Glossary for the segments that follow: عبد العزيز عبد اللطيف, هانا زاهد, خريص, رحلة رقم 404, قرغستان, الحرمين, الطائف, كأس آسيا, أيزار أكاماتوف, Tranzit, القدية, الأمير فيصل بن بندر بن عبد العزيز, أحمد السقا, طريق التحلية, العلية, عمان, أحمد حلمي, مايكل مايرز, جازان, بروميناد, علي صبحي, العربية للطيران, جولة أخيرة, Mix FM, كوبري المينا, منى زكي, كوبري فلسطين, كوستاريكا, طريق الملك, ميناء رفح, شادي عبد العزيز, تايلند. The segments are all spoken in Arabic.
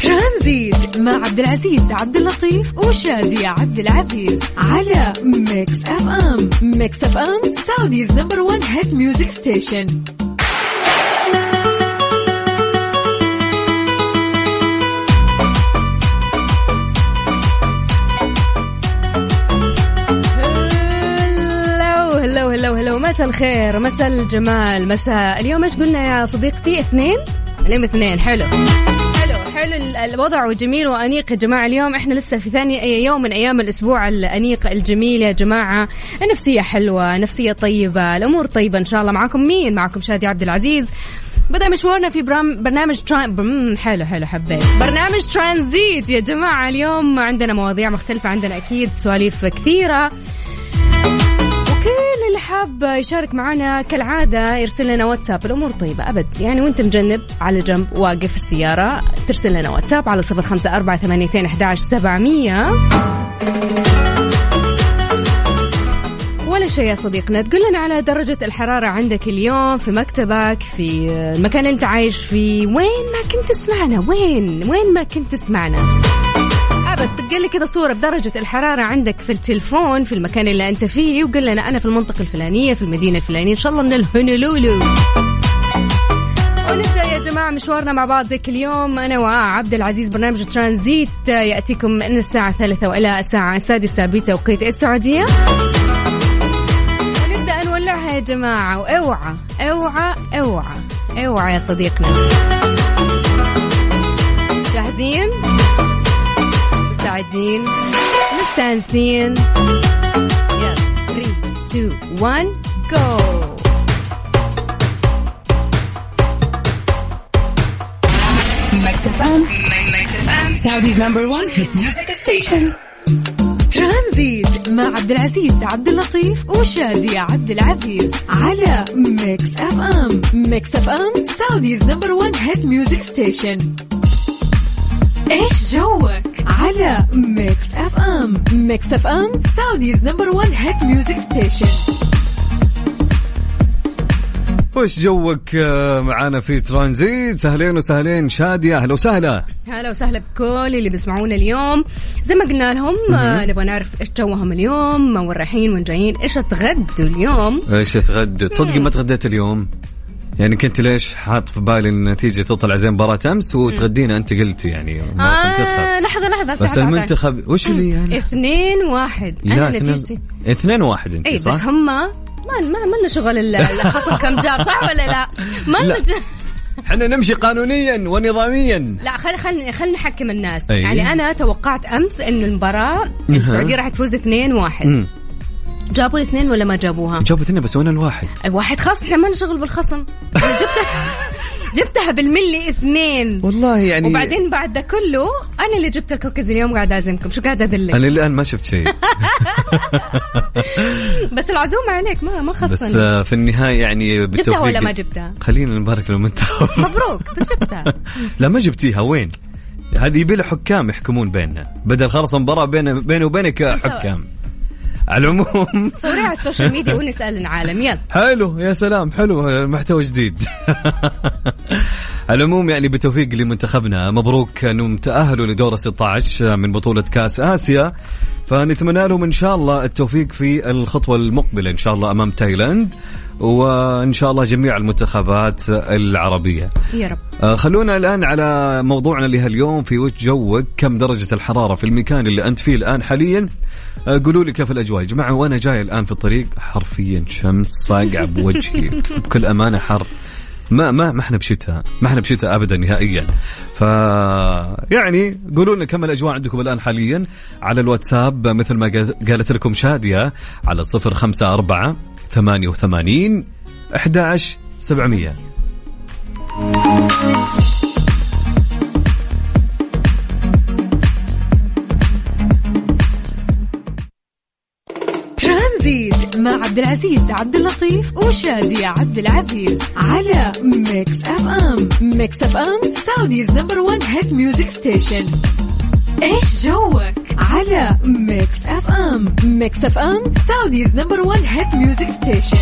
ترانزيت مع عبد العزيز عبد اللطيف وشادي عبد العزيز على ميكس اف ام. ميكس اف ام سعوديز نمبر 1 هيت ميوزك ستيشن. هلا مساء الخير، مساء الجمال، مساء اليوم. ايش قلنا يا صديقتي؟ اثنين، اليوم اثنين. حلو الوضع وجميل وأنيق يا جماعة. اليوم احنا لسه في ثاني يوم من أيام الأسبوع الأنيق الجميل يا جماعة. النفسية حلوة، نفسية طيبة، الأمور طيبة إن شاء الله. معكم مين؟ معكم شادي عبد العزيز. بدأ مشوارنا في برنامج برنامج ترانزيت يا جماعة. اليوم عندنا مواضيع مختلفة، عندنا أكيد سواليف كثيرة. اللي حاب يشارك معنا كالعادة يرسل لنا واتساب. الأمور طيبة أبد يعني، وانت مجنب على جنب واقف في السيارة ترسل لنا واتساب على 0548811700. ولا شيء يا صديقنا، تقول لنا على درجة الحرارة عندك اليوم في مكتبك، في المكان اللي انت عايش فيه، وين ما كنت تسمعنا، وين ما كنت تسمعنا. تقل لي كذا صورة بدرجة الحرارة عندك في التلفون في المكان اللي أنت فيه، وقل لنا أنا في المنطقة الفلانية في المدينة الفلانية إن شاء الله من الهونولولو. ونبدأ يا جماعة مشوارنا مع بعض زي كل يوم، أنا وعبد العزيز. برنامج ترانزيت يأتيكم من الساعة 3 وإلى الساعة 6 بتوقيت السعودية. ونبدأ نولعها يا جماعة، وأوعى أوعى أوعى أوعى يا صديقنا. جاهزين؟ مستعدين؟ مستانسين؟ يلا 3 2 1 جو. Mix FM Saudi's number 1 hit music station. ترانزيت مع عبد العزيز عبد اللطيف وشادي عبد العزيز على Mix FM. Mix FM Saudi's number 1 hit music station. ايش جوك على ميكس اف ام. ميكس اف ام سعوديز نمبر 1 هيت ميوزك ستيشن. وش جوك معانا في ترانزيت. اهلين وسهلين شادي، اهلا وسهلا. هلا وسهلا بكل اللي بيسمعونا اليوم. زي ما قلنا لهم نبغى نعرف ايش جوهم اليوم، وين رايحين وين جايين، ايش اتغدوا اليوم، ايش اتغدوا. تصدقي ما تغديت اليوم؟ يعني كنت ليش حاط في بالي النتيجة تطلع زي مباراة أمس وتغدينا أنت قلتي يعني لحظة بس المنتخب وش اللي يعني 2-1 أنا نتيجتي 2-1 أنت صح؟ بس هم ما لنا شغل الخصم كم جاب صح ولا لا؟ احنا نمشي قانونيا ونظاميا. لا خلينا نحكم الناس. يعني أنا توقعت أمس إنه المباراة السعودية راح تفوز 2-1. جابوا 2 ولا ما جابوها؟ جابوا 2 بس وانا الواحد خاص احنا ما نشغل بالخصم. انا جبتها بالملي 2 والله يعني. وبعدين بعد ده كله انا اللي جبت الكوكيز اليوم، قاعد اعزمكم. شو قاعد اذلك انا الان؟ ما شفت شيء بس العزومه عليك ما خصني. بس في النهايه يعني جبتها ولا ما جبتها؟ خلينا نبارك للمنتخب. مبروك بس جبتها. لا ما جبتيها. وين هذه؟ يبي له حكام يحكمون بيننا بدل خلص مباراه بيني وبينك حكام. على العموم صوري على السوشيال ميديا ونسأل العالم. يلا حلو يا سلام، حلو محتوى جديد. على العموم يعني بتوفيق لمنتخبنا، مبروك أنهم تأهلوا لدور 16 من بطولة كأس آسيا. فنتمنى لهم إن شاء الله التوفيق في الخطوة المقبلة إن شاء الله أمام تايلند، وإن شاء الله جميع المنتخبات العربية يا رب. خلونا الآن على موضوعنا لهاليوم في وجه جوك. كم درجة الحرارة في المكان اللي أنت فيه الآن حاليا؟ قولوا لي كيف الأجواء يا جماعة. وأنا جاي الآن في الطريق حرفيا شمس صاقعة بوجهي بكل أمانة. حر ما احنا بشتاء، ما احنا بشتاء ابدا نهائيا. ف يعني قولوا لنا كم الاجواء عندكم الان حاليا على الواتساب مثل ما قالت لكم شاديه على 0548811700. مع عبد العزيز عبد اللطيف وشادي عبد العزيز على ميكس اف ام. ميكس اف ام سعوديز نمبر 1 هيت ميوزك ستيشن. ايش جوك على ميكس اف ام. ميكس اف ام سعوديز نمبر 1 هيت ميوزك ستيشن.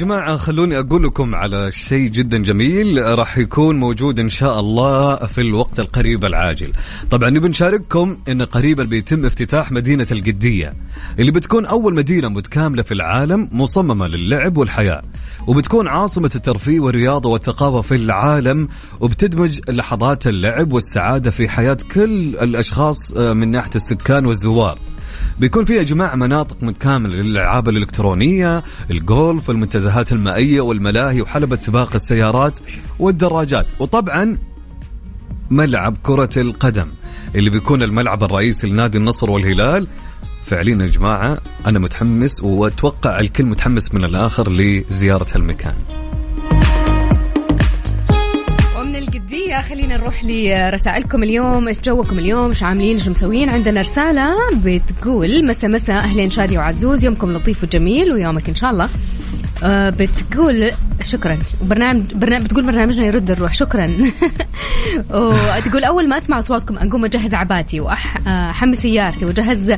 جماعة خلوني أقول لكم على شيء جدا جميل راح يكون موجود إن شاء الله في الوقت القريب العاجل. طبعا بنشارككم إن قريبا بيتم افتتاح مدينة القدية اللي بتكون أول مدينة متكاملة في العالم مصممة للعب والحياة، وبتكون عاصمة الترفيه والرياضة والثقافة في العالم، وبتدمج لحظات اللعب والسعادة في حياة كل الأشخاص من ناحية السكان والزوار. بيكون فيها جماعة مناطق متكاملة للألعاب الإلكترونية، الجولف، المنتزهات المائية والملاهي وحلبة سباق السيارات والدراجات، وطبعا ملعب كرة القدم اللي بيكون الملعب الرئيسي لنادي النصر والهلال. فعليا يا جماعة أنا متحمس وأتوقع الكل متحمس من الآخر لزيارة هالمكان. القدية خلينا نروح لرسائلكم اليوم. إيش جوكم اليوم؟ إيش عاملين؟ إيش مسوين؟ عندنا رسالة بتقول مسا أهلين شادي وعزوز، يومكم لطيف وجميل ويومك إن شاء الله. بتقول شكرا برنامج بتقول برنامجنا يرد الروح، شكرا. وتقول أول ما أسمع أصواتكم أقوم أجهز عباتي وأحمس سيارتي وأجهز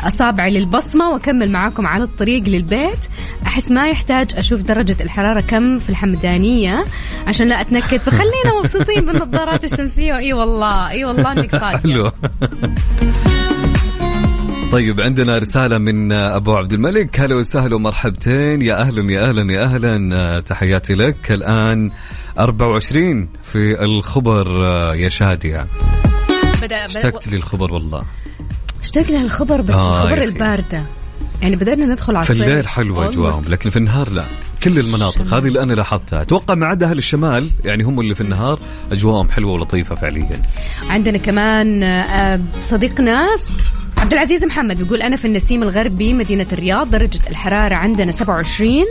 أصابعي للبصمة وأكمل معاكم على الطريق للبيت. أحس ما يحتاج أشوف درجة الحرارة كم في الحمدانية عشان لا أتنكد، فخلينا مبسوطين بالنظارات الشمسية. إي والله إي والله إنك صادق. طيب عندنا رسالة من أبو عبد الملك، هلا وسهلا ومرحبتين، يا أهلا يا أهلا يا أهلا، تحياتي لك. الآن 24 في الخبر يا شادي، اشتقت لي الخبر والله، اشتقت لي الخبر بس الخبر الباردة يعني، بدأنا ندخل على الصيف في الليل حلوة أجواءهم، لكن في النهار لا. كل المناطق هذه اللي أنا لاحظتها أتوقع ما عدا أهل الشمال يعني هم اللي في النهار أجواءهم حلوة ولطيفة فعليا. عندنا كمان صديقنا عبد العزيز محمد بيقول أنا في النسيم الغربي مدينة الرياض، درجة الحرارة عندنا 27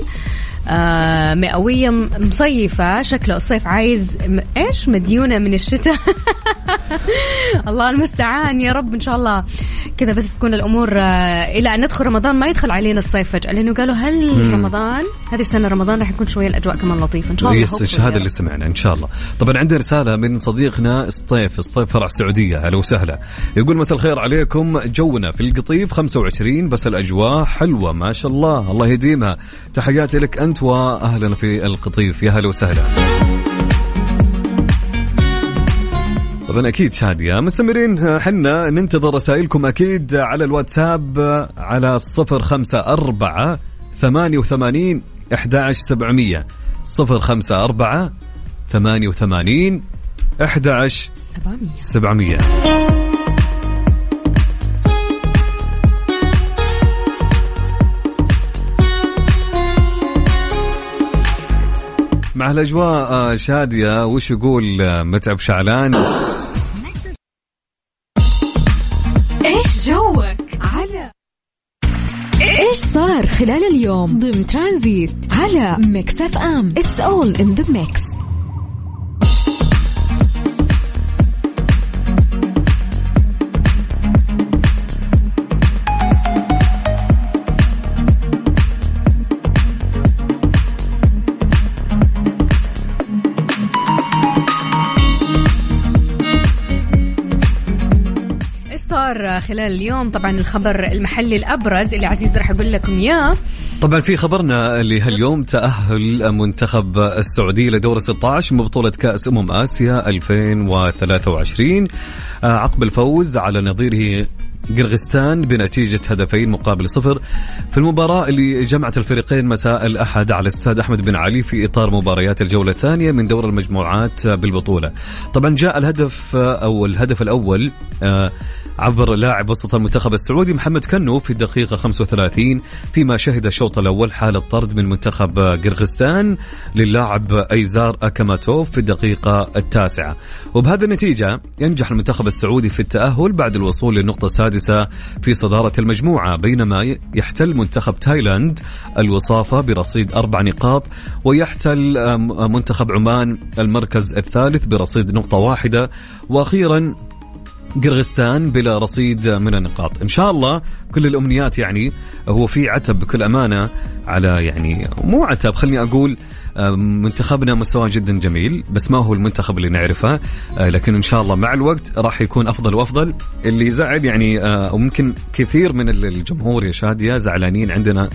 مئوية، مصيفة، شكله الصيف عايز إيش مديونة من الشتاء. الله المستعان يا رب، إن شاء الله كذا بس تكون الأمور إلى أن ندخل رمضان ما يدخل علينا الصيف فجأة، لأنه قالوا هل رمضان هذه السنة رمضان راح يكون شوية الأجواء كمان لطيفة إن شاء الله. هذا اللي سمعنا إن شاء الله. طبعا عندنا رسالة من صديقنا الطائف فرع السعودية، هلا وسهلا، يقول مساء الخير عليكم، جونا في القطيف 25 بس الأجواء حلوة ما شاء الله، الله يديمها، تحياتي لك أنت وأهلا في القطيف، يا هلا وسهلا. طبعا أكيد شادية مستمرين حنا ننتظر رسائلكم أكيد على الواتساب على 054-88-11700 054-88-11700. مع الأجواء شادية وش يقول متعب شعلان؟ إيش جوك على إيش صار خلال اليوم ضمن ترانزيت على ميكس اف ام، It's all in the mix. خلال اليوم طبعا الخبر المحلي الأبرز اللي عزيز راح أقول لكم ياه، طبعا في خبرنا لهاليوم تأهل منتخب السعودي لدور 16 من بطولة كأس آسيا 2023 عقب الفوز على نظيره قرغستان بنتيجة 2-0 في المباراة اللي جمعت الفريقين مساء الأحد على الاستاد أحمد بن علي في إطار مباريات الجولة الثانية من دور المجموعات بالبطولة. طبعا جاء الهدف الأول عبر لاعب وسط المنتخب السعودي محمد كنو في الدقيقة 35، فيما شهد الشوط الأول حالة طرد من منتخب قرغستان للاعب أيزار أكاماتوف في الدقيقة 9، وبهذا النتيجة ينجح المنتخب السعودي في التأهل بعد الوصول للنقطة السادسة في صدارة المجموعة، بينما يحتل منتخب تايلند الوصافة برصيد 4 نقاط، ويحتل منتخب عمان المركز الثالث برصيد 1 نقطة، وأخيرا قرغستان بلا رصيد من النقاط. إن شاء الله كل الأمنيات يعني هو في عتب بكل أمانة على يعني مو عتب خلني أقول منتخبنا مستوى جدا جميل بس ما هو المنتخب اللي نعرفه، لكن إن شاء الله مع الوقت راح يكون أفضل وأفضل. اللي يزعل يعني وممكن كثير من الجمهور يا شادية زعلانين عندنا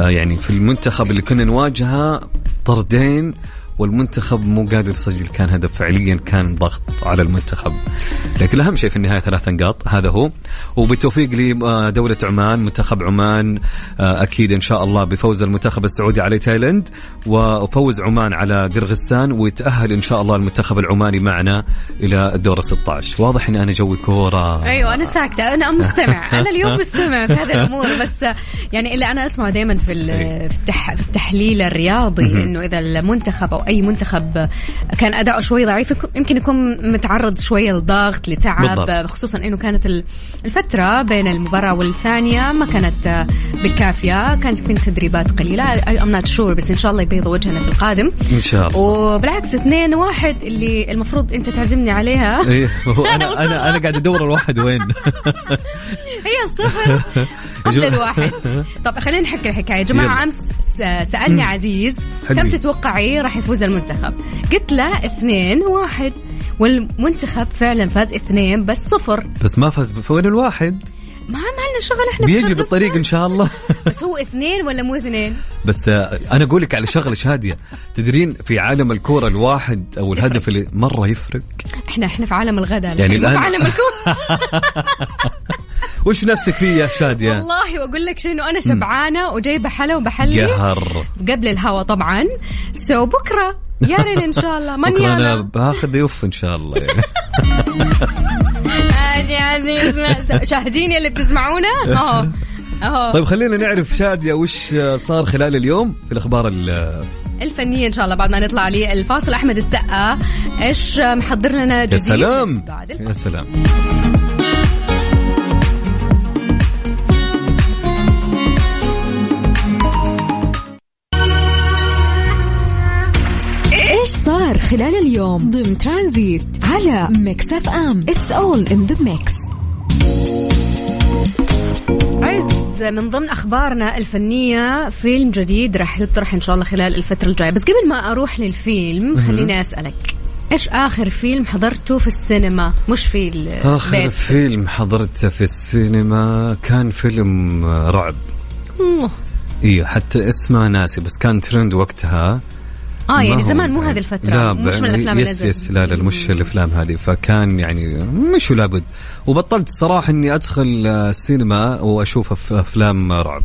يعني في المنتخب اللي كنا نواجهه طردين والمنتخب مو قادر يسجل، كان هدف فعليا كان ضغط على المنتخب، لكن أهم شيء في النهاية 3 نقاط هذا هو. وبالتوفيق لدولة عمان منتخب عمان أكيد إن شاء الله بفوز المنتخب السعودي على تايلند وفوز عمان على قرغستان، ويتأهل إن شاء الله المنتخب العماني معنا إلى الدور 16. واضح إن أنا جوي كورة. أيوة أنا ساكتة، أنا مستمع، أنا اليوم مستمع في هذه الأمور، بس يعني اللي أنا أسمعه دائما في التحليل الرياضي إنه إذا المنتخب أو أي منتخب كان أداؤه شوي ضعيف يمكن يكون متعرض شوي لضغط لتعب بالضبط. خصوصا إنه كانت الفترة بين المباراة والثانية ما كانت بالكافية، كانت من تدريبات قليلة. I'm not sure بس إن شاء الله يبيض وجهنا في القادم إن شاء الله. وبالعكس 2-1 اللي المفروض أنت تعزمني عليها أنا قاعد أدور الواحد وين هي 0 قبل 1. طب خلينا نحكي الحكاية جماعة. يلا. أمس سألني عزيز كم تتوقعي راح يفوز المنتخب؟ قلت له 2-1 والمنتخب فعلا فاز 2-0 بس ما فاز بفوز الواحد. ما عملنا شغل احنا بيجي بالطريق ان شاء الله بس هو 2 ولا مو 2؟ بس انا اقول لك على شغله شاديه، تدرين في عالم الكوره الواحد او الهدف اللي مره يفرق. احنا في عالم الغداء يعني الان في عالم الكوره وش نفسك فيه يا شاديه؟ والله واقول لك شيء انه انا شبعانه وجايبه حلا وبحلي قبل الهوا طبعا. سو بكره يا ريت ان شاء الله بكره انا باخذ يوف ان شاء الله يعني ماشي عزيزنا شاهدين اللي بتسمعونا اهو. طيب خلينا نعرف شادية وش صار خلال اليوم في الأخبار الفنية إن شاء الله بعد ما نطلع لي الفاصل. أحمد السقا إيش محضر لنا جديد؟ يا سلام يا سلام. صار خلال اليوم ضمن ترانزيت على ميكس اف ام. It's all in the mix. عز من ضمن أخبارنا الفنية فيلم جديد راح يطرح إن شاء الله خلال الفترة الجاية، بس قبل ما أروح للفيلم خليني أسألك إيش آخر فيلم حضرته في السينما؟ مش في البيت. آخر فيلم حضرته في السينما كان فيلم رعب. إيه حتى اسمه ناسي بس كان ترند وقتها. يعني زمان مو هذه الفترة. لا مش من الأفلام يس لا مش الأفلام هذه، فكان يعني مش لابد. وبطلت الصراحة إني أدخل السينما وأشوف أفلام رعب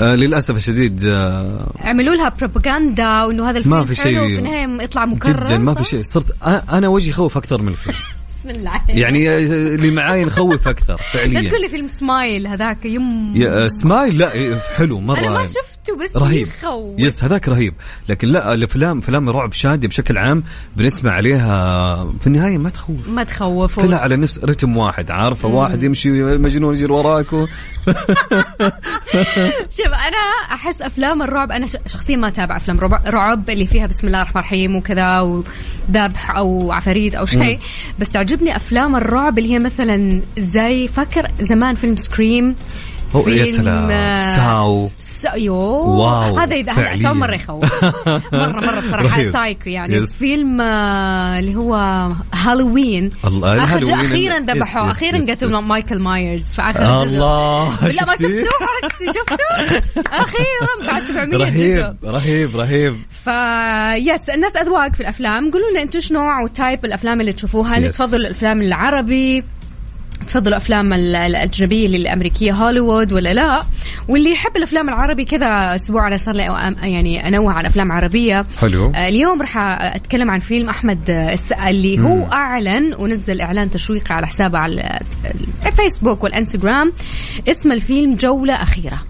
للأسف الشديد. عملوا لها بروباغندا وإنه هذا الفيلم حلو وفي النهاية يطلع مكرر جدا. ما في شيء صرت أنا وجهي خوف أكثر من الفيلم بسم الله يعني اللي معاي نخوف أكثر فعليا. لا تقول لي فيلم سمايل هذاك سمايل لا حلو مرة أنا ما شفته بس رهيب يخوف. يس هذاك رهيب، لكن لا الأفلام رعب شادي بشكل عام بنسمع عليها في النهاية ما تخوف كلها على نفس رتم واحد عارفة واحد يمشي مجنون يجي وراك شوف أنا أحس أفلام الرعب أنا شخصيا ما أتابع أفلام رعب اللي فيها بسم الله الرحمن الرحيم وكذا وذبح أو عفاريت أو شيء، بس تعجبني أفلام الرعب اللي هي مثلا زي فكر زمان فيلم سكريم فيلم ساو هذا إذا هلا ساو مرة يخوف مرة بصراحة سايكو يعني. فيلم اللي هو هالوين أخيرا ذبحوه أخيرا قتلوا مايكل مايرز في آخر جزء. لا ما شفتوه أخيرا بعد 700 جزء رهيب. فيس الناس أذواق في الأفلام، قولوا لنا أنتوا شو نوع وتايب الأفلام اللي تشوفوها، هل تفضلوا الأفلام العربي تفضلوا الأفلام الأجنبية الأمريكية هوليوود ولا لا، واللي يحب الأفلام العربي كذا أسبوع أنا صار لي يعني أنوع عن أفلام عربية. حلو. اليوم رح أتكلم عن فيلم أحمد السقا اللي هو أعلن ونزل إعلان تشويقي على حسابه على الفيسبوك والإنستغرام، اسم الفيلم جولة أخيرة.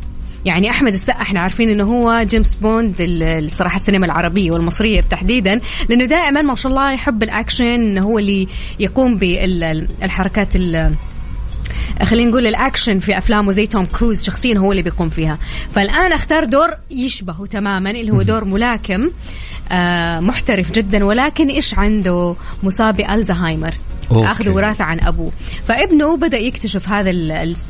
يعني أحمد السقا احنا عارفين انه هو جيمس بوند الصراحة السينما العربية والمصرية تحديدا، لانه دائما ما شاء الله يحب الأكشن، هو اللي يقوم بالحركات خلينا نقول الأكشن في أفلامه زي توم كروز شخصيا هو اللي بيقوم فيها. فالآن اختار دور يشبهه تماما اللي هو دور ملاكم محترف جدا، ولكن إيش عنده؟ مصاب بألزهايمر. أخذ وراثة عن أبوه. فابنه بدأ يكتشف هذا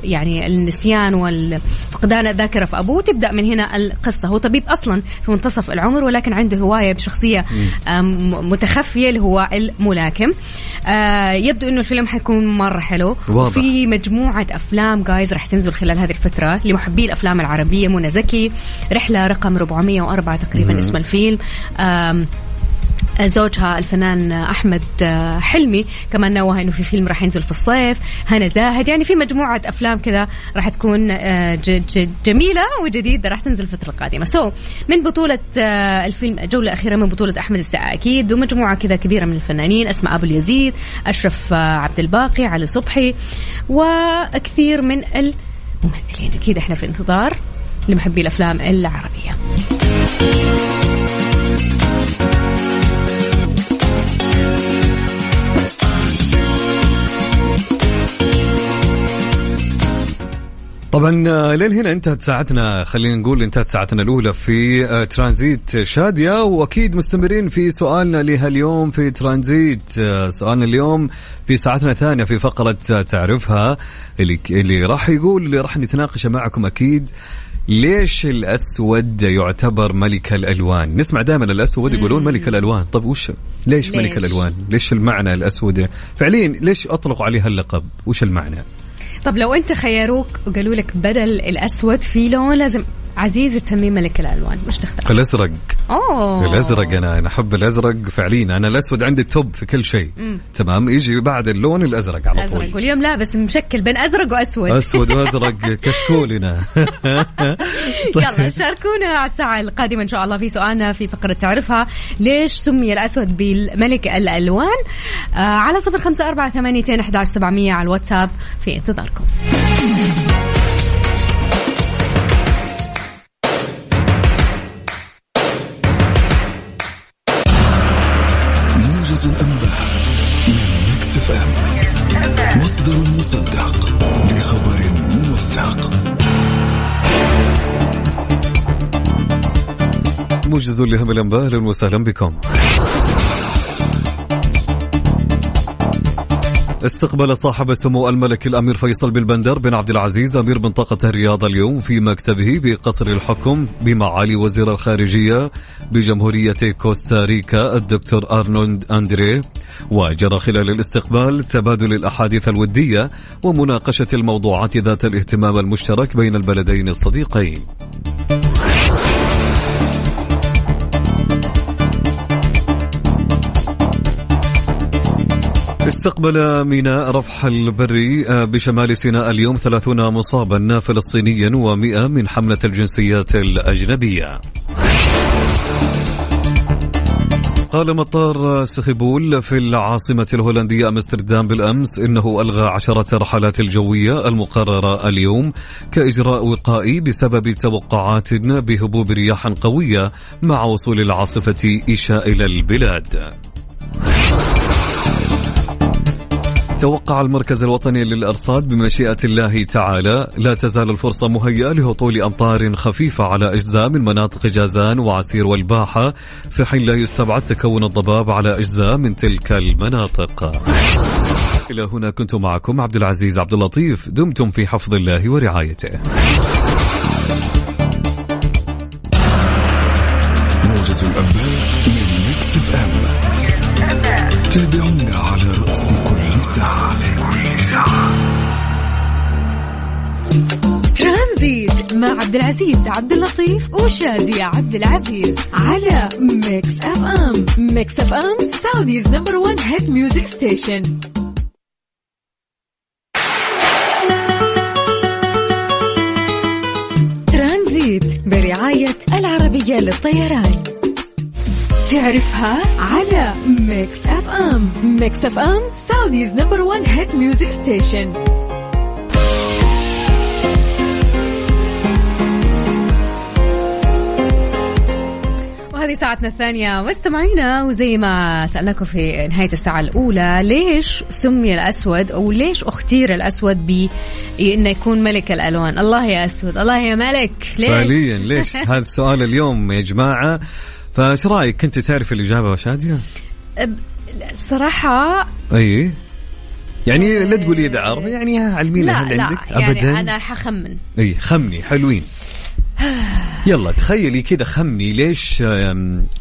يعني النسيان والفقدان الذاكرة في أبوه. تبدأ من هنا القصة. هو طبيب أصلا في منتصف العمر, ولكن عنده هواية بشخصية متخفية اللي هو الملاكم. يبدو إنه الفيلم حيكون مرة حلو. وفي مجموعة أفلام جايز رح تنزل خلال هذه الفترة لمحبي الأفلام العربية. منى زكي رحلة رقم 404 تقريبا اسم الفيلم. زوجها الفنان أحمد حلمي كمان نوى إنه في فيلم راح ينزل في الصيف. هانا زاهد. يعني في مجموعة أفلام كذا راح تكون جميلة وجديدة راح تنزل الفترة القادمة. من بطولة الفيلم جولة أخيرة من بطولة أحمد السقا أكيد, ومجموعة كذا كبيرة من الفنانين, أسما أبو اليزيد, أشرف عبد الباقي, علي صبحي, وكثير من الممثلين. أكيد إحنا في انتظار لمحبي الأفلام العربية. طبعا لين هنا انتهت ساعتنا, خلينا نقول انتهت ساعتنا الأولى في ترانزيت شادية, وأكيد مستمرين في سؤالنا لها اليوم في ترانزيت. سؤالنا اليوم في ساعتنا الثانية في فقرة تعرفها اللي راح يقول اللي راح نتناقش معكم أكيد, ليش الأسود يعتبر ملك الألوان؟ نسمع دائما الأسود يقولون ملك الألوان. طب وش ليش ملك الألوان؟ ليش المعنى الأسود فعليا؟ ليش أطلقوا عليها اللقب؟ وش المعنى؟ طب لو أنت خيروك وقالوا لك بدل الأسود في لون لازم عزيز تسميه ملك الألوان, مش تختار؟ الأزرق. الأزرق أنا أحب الأزرق فعليا. أنا الأسود عندي التوب في كل شيء. تمام, يجي بعد اللون الأزرق على طول. واليوم لا بس مشكل بين أزرق وأسود. أسود وأزرق كشكولنا. يلا شاركونا على الساعة القادمة إن شاء الله في سؤالنا في فقرة تعرفها, ليش سمي الأسود بالملك الألوان؟ على 0548211700 على الواتساب. في انتظاركم. الأنباء من ميكس اف ام, مصدر مصدق لخبر موثق. موجز لهم الأنباء. أهلا وسهلا بكم. استقبل صاحب السمو الملك الأمير فيصل بن بندر بن عبد العزيز أمير منطقة الرياض اليوم في مكتبه بقصر الحكم بمعالي وزير الخارجية بجمهورية كوستاريكا الدكتور أرنولد أندري, وجرى خلال الاستقبال تبادل الأحاديث الودية ومناقشة الموضوعات ذات الاهتمام المشترك بين البلدين الصديقين. استقبل ميناء رفح البري بشمال سيناء اليوم 30 مصابا فلسطينيا و100 من حملة الجنسيات الأجنبية. قال مطار سخيبول في العاصمة الهولندية أمستردام بالأمس إنه ألغى 10 رحلات الجوية المقررة اليوم كإجراء وقائي بسبب توقعات بهبوب رياح قوية مع وصول العاصفة إيشا إلى البلاد. توقع المركز الوطني للأرصاد بمشيئة الله تعالى لا تزال الفرصة مهيئة لهطول أمطار خفيفة على أجزاء من مناطق جازان وعسير والباحة, في حين لا يستبعد تكون الضباب على أجزاء من تلك المناطق. إلى هنا كنت معكم عبد العزيز عبد اللطيف, دمتم في حفظ الله ورعايته. موجز الأنباء من ميكس اف ام, تابعونا على رأس كل ساعة. ترانزيت مع عبد العزيز عبد اللطيف وشادي عبد العزيز على ميكس اف ام. ميكس اف ام سعوديز نمبر 1 هيد ميوزك ستيشن. ترانزيت برعاية العربية للطيران. تعرفها على ميكس اف ام. ميكس اف ام سعوديز نمبر 1 هيت ميوزك ستيشن. وهذه ساعتنا الثانية مستمعينا, وزي ما سألناكم في نهاية الساعة الأولى ليش سمي الأسود أو ليش اختير الأسود إنه يكون ملك الألوان. الله يا أسود, الله يا ملك, ليش فعليا ليش؟ هذا السؤال اليوم يا جماعة. فايش رايك؟ كنت تعرف الاجابه شاديه؟ الصراحه يعني لا تقولي دعر يعني علمينا هل عندك؟ لا يعني أبداً. أنا حخمن. إيه خمني حلوين. يلا تخيلي كده خمني ليش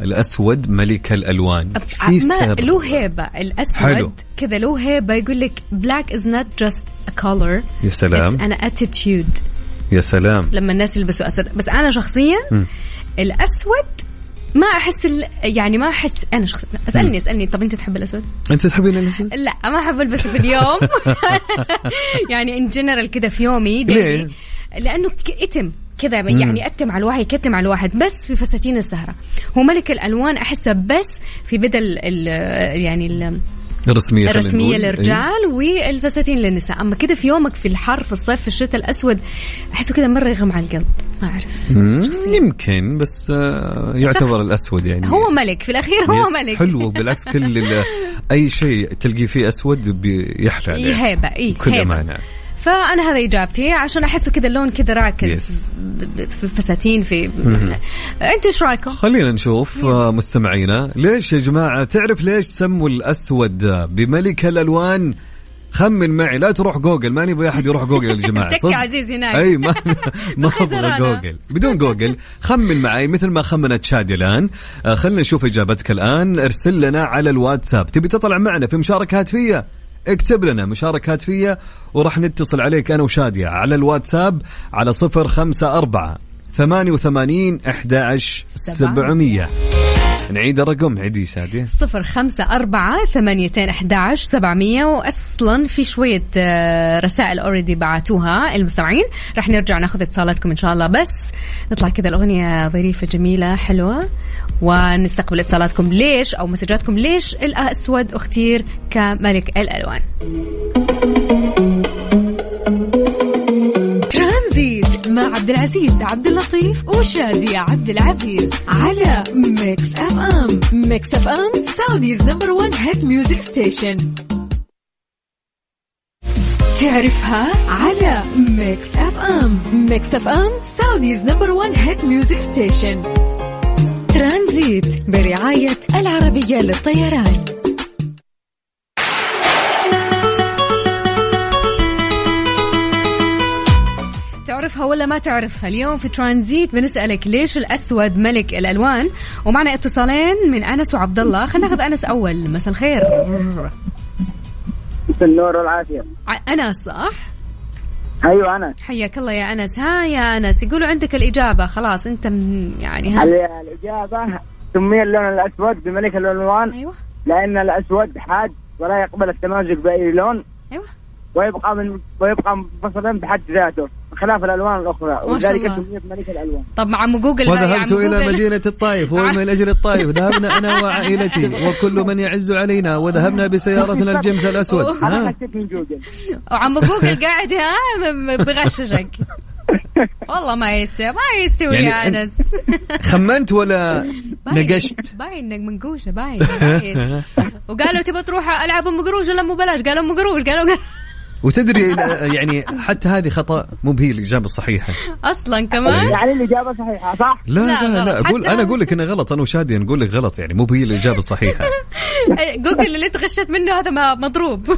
الأسود ملك الألوان؟ ما له هيبة الأسود كذا له هيبة يقول لك black is not just a color. يا سلام. It's an attitude. يا سلام. لما الناس يلبسوا أسود بس أنا شخصيا الأسود ما أحس يعني ما أحس أنا شخص أسألني طب أنت تحب الأسود؟ أنت تحبين الأسود؟ لا ما أحب ألبسه في اليوم يعني إن جنرال كده في يومي ليه؟ لأنه اتم كذا يعني أتم على الواحد كتم على الواحد بس في فساتين السهرة هو ملك الألوان أحسه بس في بدل يعني الرسمية للرجال والفساتين للنساء أما كده في يومك في الحر في الصيف في الشتاء الأسود أحسه كده مرة يغم على القلب ما أعرف يمكن بس يعتبر الأسود يعني هو ملك في الأخير هو ملك حلو بالعكس كل أي شيء تلقي فيه أسود بيحلى عليه هيبة إيه كل معنى فأنا هذا إجابتي عشان أحسه كده اللون كده راكز في فساتين في أنتوا إيش رأيكم؟ خلينا نشوف مستمعينا ليش يا جماعة تعرف ليش سموا الأسود بملك الألوان؟ خمن معي لا تروح جوجل ما نبغى أحد يروح جوجل يا جماعة تكي عزيز هناك أي ما أبغى جوجل بدون جوجل خمن معي مثل ما خمنت شادي الآن خلينا نشوف إجابتك الآن ارسل لنا على الواتساب تبي تطلع معنا في مشاركة هاتفية اكتب لنا مشاركة هاتفية وراح نتصل عليك أنا وشادية على الواتساب على 054-88-11700 نعيد الرقم عدي شادية 054-88-11700 وأصلا في شوية رسائل already بعتوها المستمعين راح نرجع ناخذ اتصالاتكم إن شاء الله بس نطلع كذا الأغنية ظريفة جميلة حلوة ونستقبل اتصالاتكم ليش أو مسجاتكم ليش الأسود اختير كملك الألوان ترانزيت مع عبد العزيز عبد اللطيف وشادي عبد العزيز على ميكس اف ام ميكس اف ام سعوديز نمبر 1 هيت ميوزك ستيشن تعرفها على ميكس اف ام ميكس اف ام سعوديز نمبر 1 هيت ميوزك ستيشن ترانزيت برعاية العربية للطيران تعرفها ولا ما تعرفها اليوم في ترانزيت بنسألك ليش الأسود ملك الألوان ومعنا اتصالين من أنس وعبد الله خلينا ناخذ أنس أول مساء الخير النور والعافية أنس صح؟ أيوة أنس حياك الله يا أنس ها يا أنس يقولوا عندك الإجابة خلاص أنت يعني ها الإجابة سمي اللون الأسود بملك الألوان أيوة لأن الأسود حاد ولا يقبل التمازج بأي لون أيوة ويبقى منفصلا بحد ذاته خلاف الألوان الأخرى وذلك سميت ملك الألوان طب مع عم جوجل وذهبت إلى مدينة الطائف ومن أجل الطائف ذهبنا أنا وعائلتي وكل من يعز علينا وذهبنا بسيارتنا الجمس الأسود أنا حسيت من جوجل وعم جوجل قاعد ها بغششك والله ما يستوي يا أنس خمنت ولا نقشت باين انك منقوشة باين وقالوا تبى تروح ألعب أم قروش ولا أم بلاش قالوا أم قروش قالوا وتدري يعني حتى هذه خطأ مو بهي الإجابة الصحيحة أصلاً كمان يعني الإجابة صحيحة صح؟ لا أقول أنا أقول لك أنا غلط أنا وشادي نقول لك غلط يعني مو بهي الإجابة الصحيحة جوجل اللي تغشت منه هذا ما مضروب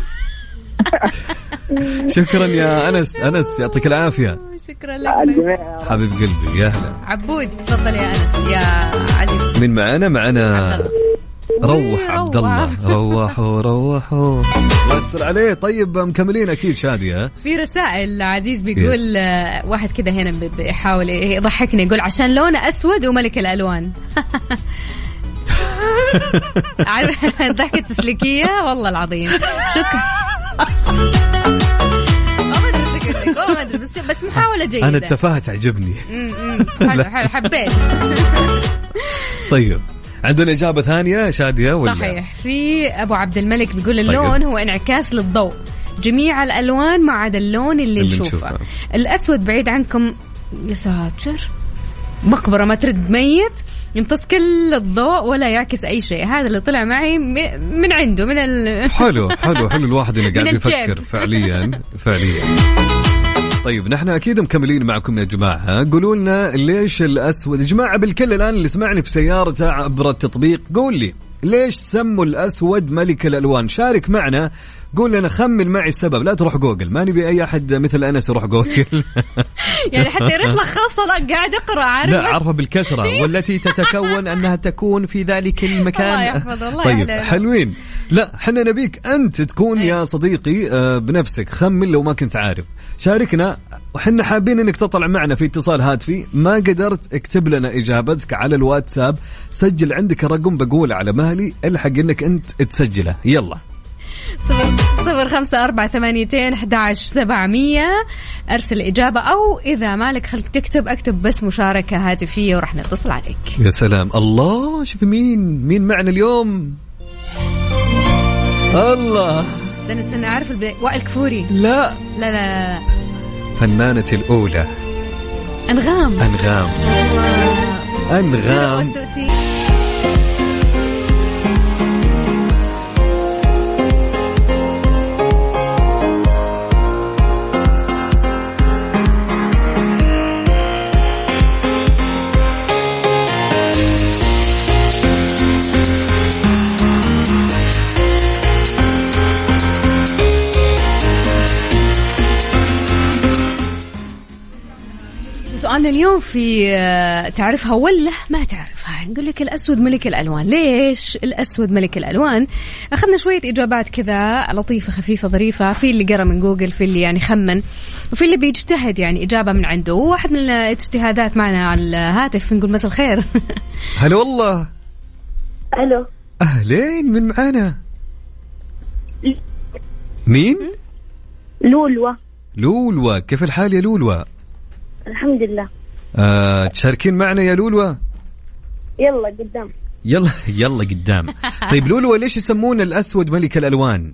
شكرا يا أنس يعطيك العافية شكرا لك حبيب قلبي يا أهلا عبود تفضل يا أنس يا عزيز من معنا روح عبد الله روحوا وصل عليه طيب مكملين أكيد شادية في رسائل عزيز بيقول واحد كده هنا بيحاول يضحكني يقول عشان لونه أسود وملك الألوان ضحكة تسليكية والله العظيم شكرا ما أدري بس محاولة جيدة أنا التفاهة تعجبني حلو حبيت طيب عندنا إجابة ثانية شادية ولا صحيح في أبو عبد الملك بيقول اللون طيب. هو انعكاس للضوء جميع الألوان ما عدا اللون اللي نشوفه الأسود بعيد عنكم يا ساتر مقبرة ما ترد ميت يمتص كل الضوء ولا يعكس أي شيء هذا اللي طلع معي من عنده من حلو الواحد اللي قاعد يفكر فعليا طيب نحن أكيد مكملين معكم يا جماعة قولوا لنا ليش الأسود يا جماعة بالكل الآن اللي سمعني في سيارته عبر التطبيق قول لي ليش سموا الأسود ملك الألوان شارك معنا قول لنا خمن معي السبب، لا تروح جوجل، ما نبي أي أحد مثل أنس يروح جوجل. يعني حتى يريد لك خاصة لا قاعد أقرأ عارفة؟ لا عارفة بالكسرة والتي تتكون أنها تكون في ذلك المكان. الله يحفظ الله. طيب حلوين، لا حنا نبيك أنت تكون يا صديقي بنفسك خمن لو ما كنت عارف. شاركنا وحنا حابين أنك تطلع معنا في اتصال هاتفي، ما قدرت اكتب لنا إجابتك على الواتساب، سجل عندك رقم بقول على مهلي الحق أنك أنت تسجله. يلا 0548811700 أرسل إجابة، أو إذا مالك خلك تكتب اكتب بس مشاركة هاتفية ورح نتصل عليك. يا سلام، الله شوف مين معنا اليوم. الله استنى أعرف البداية. وائل كفوري؟ لا لا لا، فنانة الأولى أنغام. أنا اليوم في تعرفها ولا ما تعرفها؟ نقول لك الأسود ملك الألوان. ليش الأسود ملك الألوان؟ أخذنا شوية إجابات كذا لطيفة خفيفة ظريفة، في اللي قرأ من جوجل، في اللي يعني خمن، وفي اللي بيجتهد يعني إجابة من عنده. واحد من الاجتهادات معنا على الهاتف، نقول مساء الخير. هلا والله. ألو أهلين، من معانا؟ مين؟ لولوى. كيف الحال يا لولوى؟ الحمد لله. تشاركين معنا يا لولوى؟ يلا قدام. يلا قدام. طيب لولوى، ليش يسمون الأسود ملك الألوان؟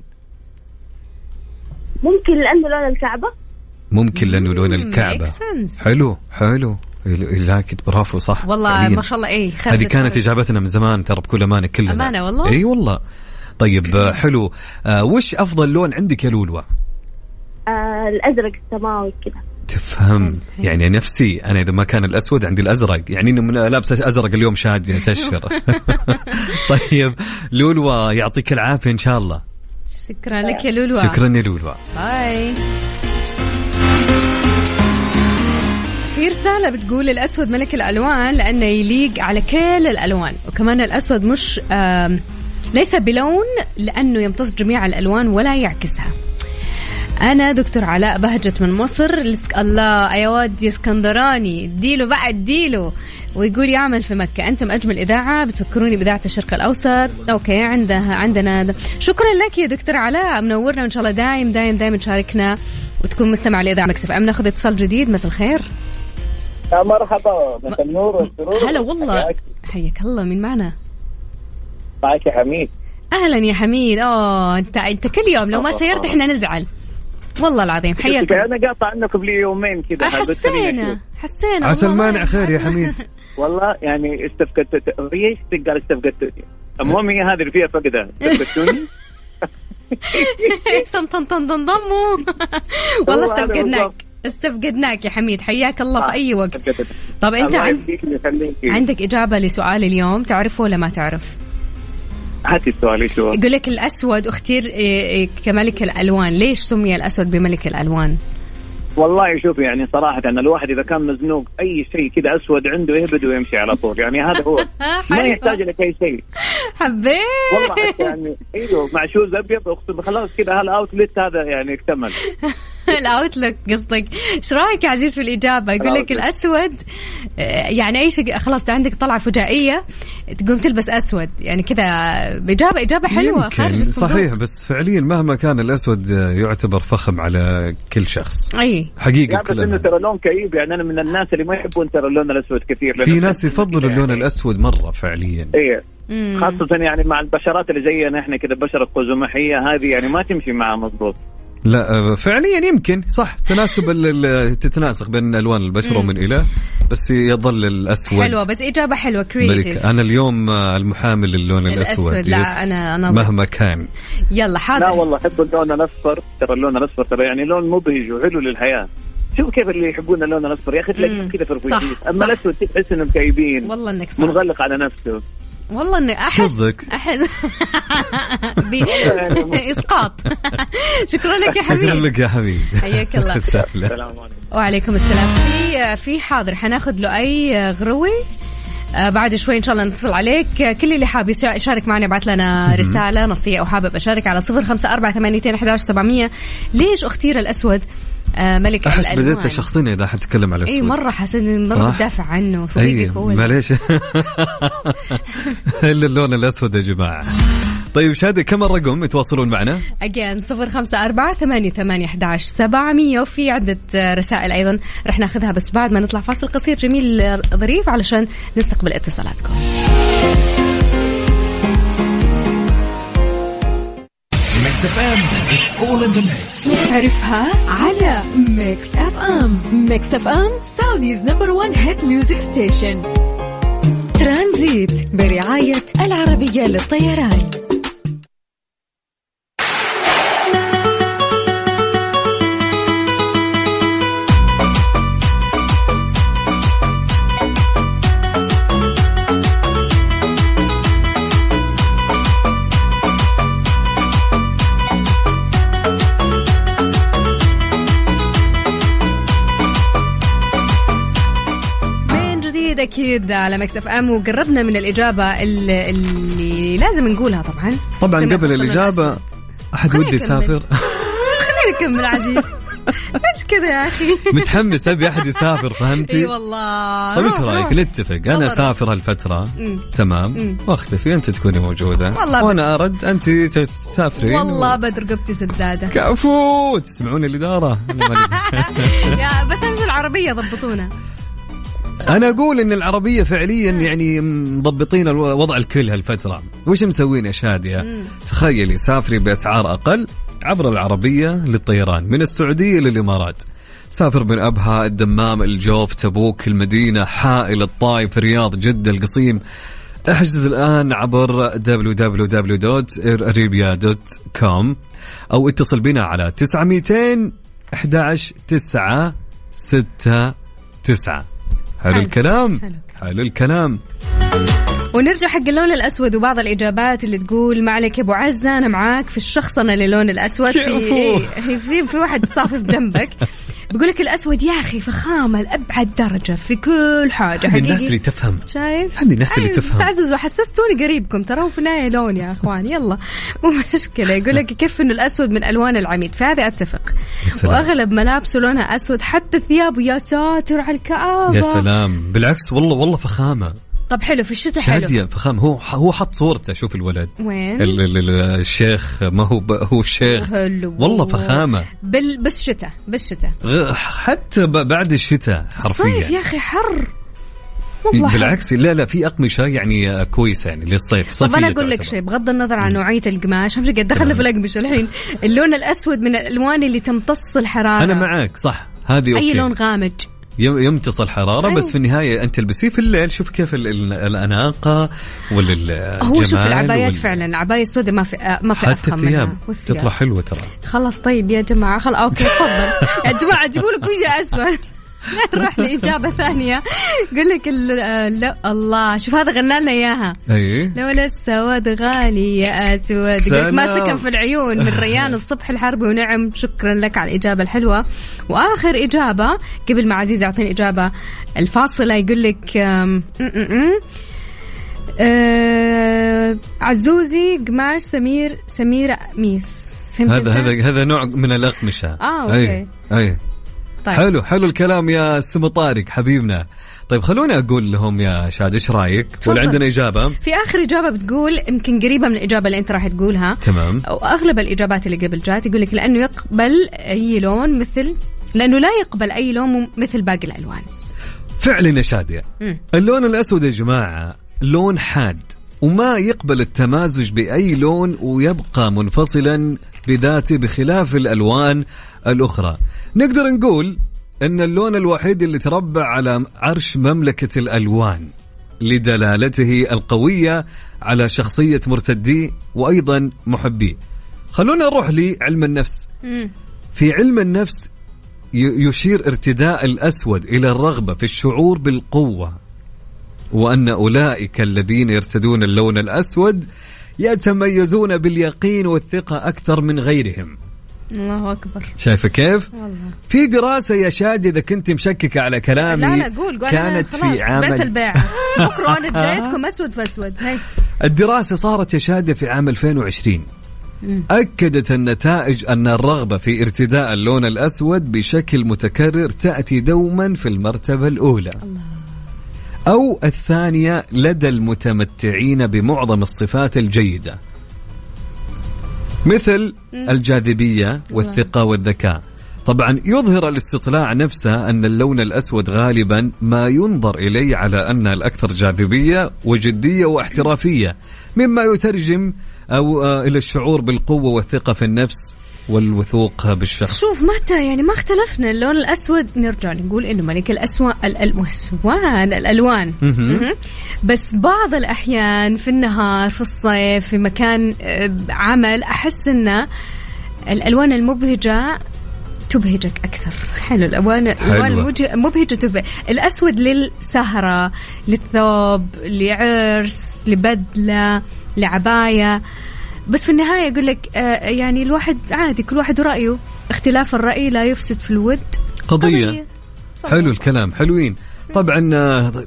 ممكن لأنه لون الكعبة. حلو لكن برافو، صح والله فعلياً. ما شاء الله. ايه هذه كانت إجابتنا من زمان ترى، بكل أمانة كلنا. أمانة والله. اي والله. طيب حلو. وش أفضل لون عندك يا لولوى؟ الأزرق السماوي كذا. تفهم يعني نفسي أنا إذا ما كان الأسود عندي الأزرق، يعني إنه لابسة أزرق اليوم شادي تشهر. طيب لولوى يعطيك العافية إن شاء الله. شكرا لك يا لولوى. شكرا يا لولوى. باي. في رسالة بتقول الأسود ملك الألوان لأنه يليق على كل الألوان، وكمان الأسود مش ليس بلون لأنه يمتص جميع الألوان ولا يعكسها. أنا دكتور علاء بهجت من مصر. الله يا واد اسكندراني، اديله بقى اديله. ويقول يعمل في مكة. أنتم أجمل إذاعة، بتفكروني بإذاعة الشرق الأوسط. أوكي عندنا. شكرا لك يا دكتور علاء، منورنا وإن شاء الله دايم تشاركنا وتكون مستمع لإذاعة مكسف. أم ناخذ اتصال جديد. مساء الخير. يا مرحبا، مساء النور والسرور. هلا والله، حياك الله. من معنا؟ معك يا حميد. أهلا يا حميد. أنت كل يوم لو ما سيرت إحنا نزعل والله العظيم. حياك. انا قاطع عنك قبل يومين كذا. حسينا. عسى المانع خير يا حميد. والله يعني استفقدت. المهم هي هذه اللي فيها فقدة استفقدتوني. انضموا. والله استفقدناك يا حميد. حياك الله في أي وقت. طب أنت عندك إجابة لسؤال اليوم، تعرفه ولا ما تعرف؟ هاتي السؤال. شو يقول لك الأسود اختير كملك الألوان، ليش سمي الأسود بملك الألوان؟ والله شوف يعني صراحة أن الواحد إذا كان مزنوق أي شيء كده أسود عنده يهبد ويمشي على طول، يعني هذا هو. ما يحتاج لك أي شيء. حبيت والله حتى يعني أيوه مع شوز أبيض أختم خلاص كده هالأوتلت هذا يعني اكتمل. الأوتلوك قصدك. ايش رايك يا عزيز في الإجابة؟ يقول لك الأسود يعني أي شيء خلاص عندك طلعة فجائية تقوم تلبس أسود، يعني كذا إجابة حلوة خارج الصندوق. صحيح، بس فعليا مهما كان الأسود يعتبر فخم على كل شخص. أي حقيقة بس إنه ترى لون كئيب، يعني أنا من الناس اللي ما يحبون ترى اللون الأسود كثير. في ناس يفضلوا اللون الأسود مرة فعليا. إيه خاصة يعني مع البشرات اللي زينا إحنا كذا، بشرة قزمحية هذه يعني ما تمشي معها مضبوط. لا فعليا يمكن صح تناسب تتناسق بين الوان البشره ومن الى، بس يظل الاسود حلوه. بس اجابه حلوه كرييتيف. انا اليوم المحامي للون الاسود. لا أنا مهما كان. يلا حاضر. لا والله احب اللون الاصفر، ترى اللون الاصفر ترى يعني لون مبهج وحلو للحياه. شوف كيف اللي يحبون اللون الاصفر يا اخي تلاقيهم كذا فرفوشين، اما الاسود تحس انهم كئيبين والله، انك منغلق على نفسه. والله إني أحس إسقاط. شكرا لك يا حبيبي. شكرا لك يا حبيبي. حياك الله. السلام عليكم. وعليكم السلام. في حاضر حناخد له أي غروي بعد شوي إن شاء الله نتصل عليك. كل اللي حاب يشارك معنا بعت لنا رسالة نصية أو حابب أشارك على 0548811700. ليش اختير الأسود ملك الألوان؟ أحس بديت شخصيا إذا حتتكلم على الأسود. أي مرة حسيت إن ضرب دافع عنه صديقك هو. معليش. إلا اللون الأسود يا جماعة. طيب شادي كم الرقم يتواصلون معنا؟ أجين 0548811700. وفي عدة رسائل أيضا رح ناخذها بس بعد ما نطلع فاصل قصير جميل ظريف علشان نستقبل اتصالاتكم. Mix FM, it's all in the mix. نعرفها على Mix FM. Mix FM, Saudi's number one hit music station. ترانزيت برعاية العربية للطيران. أكيد على ميكس اف ام. وقربنا من الإجابة اللي لازم نقولها طبعا قبل الإجابة أحد ودي يسافر. خلينا نكمل عزيز. ليش كذا يا أخي؟ متحمس أبي أحد يسافر فهمتي؟ إي والله. طيب إيش رأيك نتفق أنا أسافر هالفترة تمام واختفي أنت تكوني موجودة وأنا أرد أنت تسافرين والله بدر رقبتي سدادة كفو تسمعون الإدارة. يا بس أنزل العربية ضبطونا. أنا أقول إن العربية فعليا يعني مضبطين الوضع الكل هالفترة. وش مسوين يا شادية؟ تخيلي سافري بأسعار أقل عبر العربية للطيران من السعودية للإمارات. سافر من أبها، الدمام، الجوف، تبوك، المدينة، حائل، الطائف، الرياض، جدة، القصيم. احجز الآن عبر www.airarabia.com أو اتصل بنا على 900-11-969. حلو الكلام. ونرجع حق اللون الأسود وبعض الإجابات اللي تقول ما عليك يا أبو عزة أنا معاك في الشخصنة للون الأسود. في واحد بصافف جنبك بيقولك الأسود يا أخي فخامة لأبعد درجة في كل حاجة. هذه الناس اللي تفهم. شايف هذه الناس اللي تفهم. استعزز وحسستوني قريبكم ترى في نهاية لون يا أخوان يلا مو مشكلة. يقولك كيف إنه الأسود من ألوان العميد فهذا أتفق. وأغلب ملابسه لونها أسود حتى ثيابه. يا ساتر على الكآبة. يا سلام بالعكس والله فخامة. طب حلو في الشتاء حلو شادية فخام. هو حط صورته. شوف الولد وين الشيخ ما هو الشيخ والله فخامة بس شتاء حتى بعد الشتاء حرفيا. صيف يا أخي حر والله بالعكس. لا في أقمشة يعني كويسة يعني للصيف. طب أنا أقول لك شيء بغض النظر عن نوعية القماش أمشي قد دخلنا في الأقمشة الحين. اللون الأسود من الألوان اللي تمتص الحرارة. أنا معك صح هذه أوكي. أي لون غامج يمتص الحرارة بس في النهاية أنت تلبسيه في الليل. شوف كيف الأناقة والجمال. هو شوف العبايات فعلا العباية السوداء ما في أفخم منها تطلع حلوة ترى. خلاص طيب يا جماعة أوكي تفضل. يا جماعة تقولوا كوجة أسود. نروح لإجابة ثانية. قل لك الله شوف هذا غنى لنا إياها. لون السواد غالي يا أسود ما سكن في العيون من ريان الصبح الحربي. ونعم شكرا لك على الإجابة الحلوة. وآخر إجابة قبل ما عزيز يعطيني إجابة الفاصلة يقول لك عزوزي قماش سميرة ميس. هذا نوع من الأقمشة. أوكي طيب. حلو الكلام يا سمو طارق حبيبنا. طيب خلوني أقول لهم يا شاد إيش رأيك ولا عندنا إجابة؟ في آخر إجابة بتقول يمكن قريبة من الإجابة اللي أنت راح تقولها تمام. وأغلب الإجابات اللي قبل جات يقولك لأنه لا يقبل أي لون مثل باقي الألوان. فعلا يا شادية اللون الأسود يا جماعة لون حاد وما يقبل التمازج بأي لون ويبقى منفصلا بذاته بخلاف الألوان الأخرى. نقدر نقول أن اللون الوحيد اللي تربع على عرش مملكة الألوان لدلالته القوية على شخصية مرتديه وأيضا محبيه. خلونا نروح لعلم النفس. في علم النفس يشير ارتداء الأسود إلى الرغبة في الشعور بالقوة وأن أولئك الذين يرتدون اللون الأسود يتميزون باليقين والثقة أكثر من غيرهم. الله أكبر. شايفة كيف؟ والله. في دراسة يا شادي إذا كنت مشككة على كلامي. لا أنا أقول كانت في عام بعت البيعة بكرة أنا بزايدكم أسود فأسود. هاي الدراسة صارت يا شادي في عام 2020. أكدت النتائج أن الرغبة في ارتداء اللون الأسود بشكل متكرر تأتي دوما في المرتبة الأولى الله. أو الثانية لدى المتمتعين بمعظم الصفات الجيدة مثل الجاذبية والثقة والذكاء. طبعا يظهر الاستطلاع نفسه أن اللون الأسود غالبا ما ينظر إليه على أنه الأكثر جاذبية وجدية واحترافية، مما يترجم أو إلى الشعور بالقوة والثقة في النفس والوثوق بالشخص. شوف متى يعني ما اختلفنا، اللون الأسود نرجع نقول إنه ملك الألوان بس بعض الأحيان في النهار في الصيف في مكان عمل أحس إن الألوان المبهجة تبهجك أكثر. حلو الألوان المبهجة تبهج. الأسود للسهرة، للثوب، لعرس، لبدلة، لعباية. بس في النهاية أقول لك يعني الواحد عادي، كل واحد ورأيه، اختلاف الرأي لا يفسد في الود قضية. حلو الكلام، حلوين. طبعا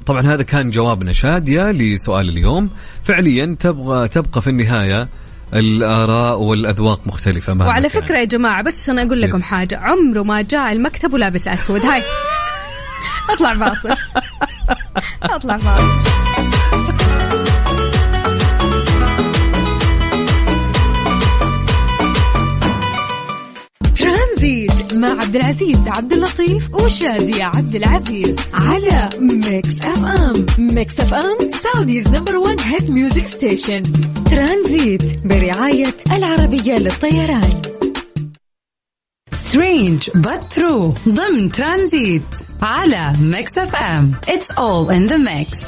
هذا كان جوابنا شادية لسؤال اليوم. فعليا تبقى في النهاية الآراء والأذواق مختلفة. وعلى فكرة يا جماعة بس عشان أقول لكم حاجة، عمره ما جاء المكتب ولابس أسود. هاي أطلع فاصل أطلع فاصل. ترانزيت مع عبد العزيز عبد اللطيف وشادي عبد العزيز على ميكس اف ام. ميكس اف ام سعوديز نمبر 1 هيت ميوزك ستيشن. ترانزيت برعاية العربية للطيران. سترينج باترو ضمن ترانزيت على ميكس اف ام. It's all in the mix.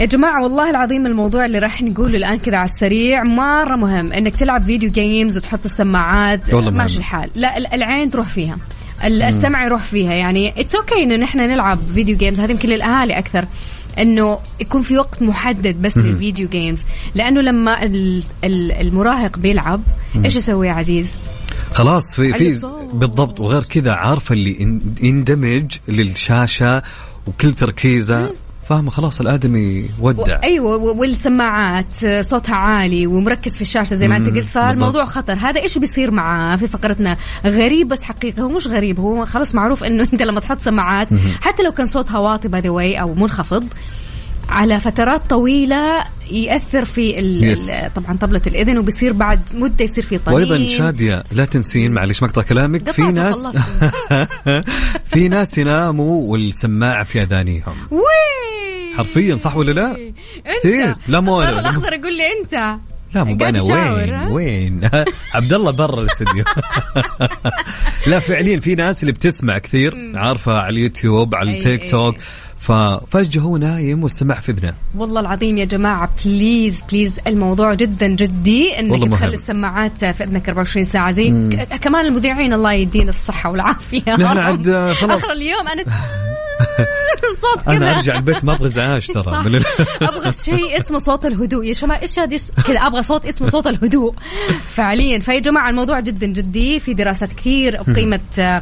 يا جماعة والله العظيم الموضوع اللي راح نقوله الآن كذا على السريع مرة مهم، إنك تلعب فيديو جيمز وتحط السماعات ماشي الحال، لا العين تروح فيها، السمع يروح فيها. يعني it's okay إنه نحنا نلعب فيديو جيمز، هذا يمكن للأهالي أكثر إنه يكون في وقت محدد بس للفيديو جيمز، لأنه لما المراهق بيلعب إيش يسوي يا عزيز؟ خلاص في بالضبط. وغير كذا عارفة اللي يندمج للشاشة وكل تركيزه فاهمه خلاص الادمي ودع. ايوه والسماعات صوتها عالي ومركز في الشاشه زي ما انت قلت، فالموضوع خطر. هذا ايش بيصير معاه في فقرتنا غريب بس حقيقه. هو مش غريب، هو خلاص معروف انه انت لما تحط سماعات حتى لو كان صوتها واطي باي ذا واي او منخفض على فترات طويله ياثر في طبعا طبله الاذن، وبيصير بعد مده يصير في طنين. وايضا شاديه لا تنسين معلش مقطع كلامك، في ناس في ناس يناموا والسماعه في اذانيهم حرفيا، صح ولا لا؟ انت لا مورا الاخضر يقول لي انت لا مو انا وين عبد الله برا الاستديو. لا فعليا في ناس اللي بتسمع كثير عارفه على اليوتيوب على التيك توك، ففجأة هو نايم والسمع في اذنه. والله العظيم يا جماعة بليز الموضوع جدا جدي انك تخلي السماعات في اذنك 24 ساعة زي كمان المذيعين الله يدين الصحة والعافية. نحن عد اخر اليوم انا صوت كذا انا ارجع البيت ما ابغى زعاج ترى ابغى شيء اسمه صوت الهدوء يا شباب. ايش هذا كذا؟ ابغى صوت اسمه صوت الهدوء فعليا. فيا جماعه الموضوع جدا جدي، في دراسات كثير قيمت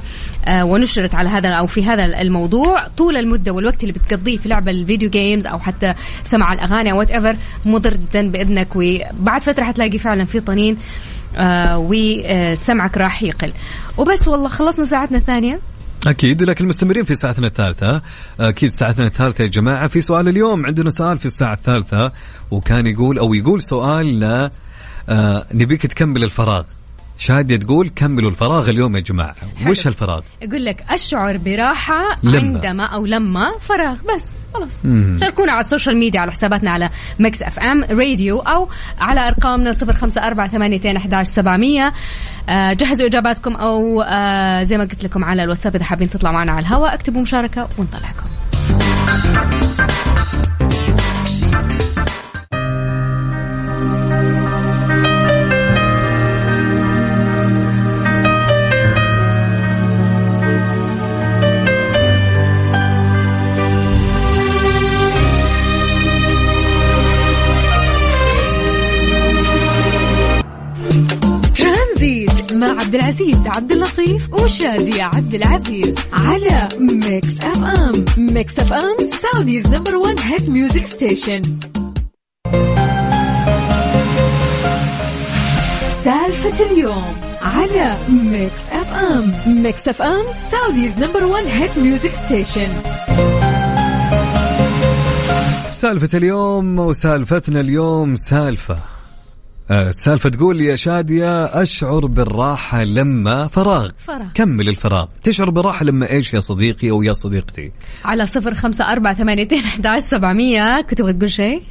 ونشرت على هذا او في هذا الموضوع. طول المده والوقت اللي بتقضيه في لعب الفيديو جيمز او حتى سمع الاغاني او وات ايفر مضر جدا باذنك، وبعد فتره حتلاقي فعلا في طنين وسمعك راح يقل. وبس والله خلصنا ساعتنا الثانيه أكيد، لكن مستمرين في ساعتنا الثالثة. أكيد ساعتنا الثالثة يا جماعة في سؤال اليوم، عندنا سؤال في الساعة الثالثة وكان يقول سؤالنا نبيك تكمل الفراغ. شادية تقول كملوا الفراغ اليوم يا جماعة. وش هالفراغ؟ أقول لك أشعر براحة لما فراغ بس خلاص. شاركونا على السوشيال ميديا على حساباتنا على ميكس اف ام راديو أو على أرقامنا 0548211700. جهزوا إجاباتكم أو زي ما قلت لكم على الواتساب إذا حابين تطلعوا معنا على الهواء اكتبوا مشاركة ونطلعكم. العزيز عبد اللطيف وشادي عبد العزيز على ميكس اف ام. ميكس اف ام سعوديز نمبر 1 هيت ميوزك ستيشن. سالفة اليوم على ميكس اف ام. ميكس اف ام سعوديز نمبر 1 هيت ميوزك ستيشن. سالفة اليوم وسالفتنا اليوم سالفة. السالفة تقول يا شادية أشعر بالراحة لما فراغ. كمل الفراغ. تشعر بالراحة لما إيش يا صديقي أو يا صديقتي؟ على 0548811700 كنت أبغى تقول شيء؟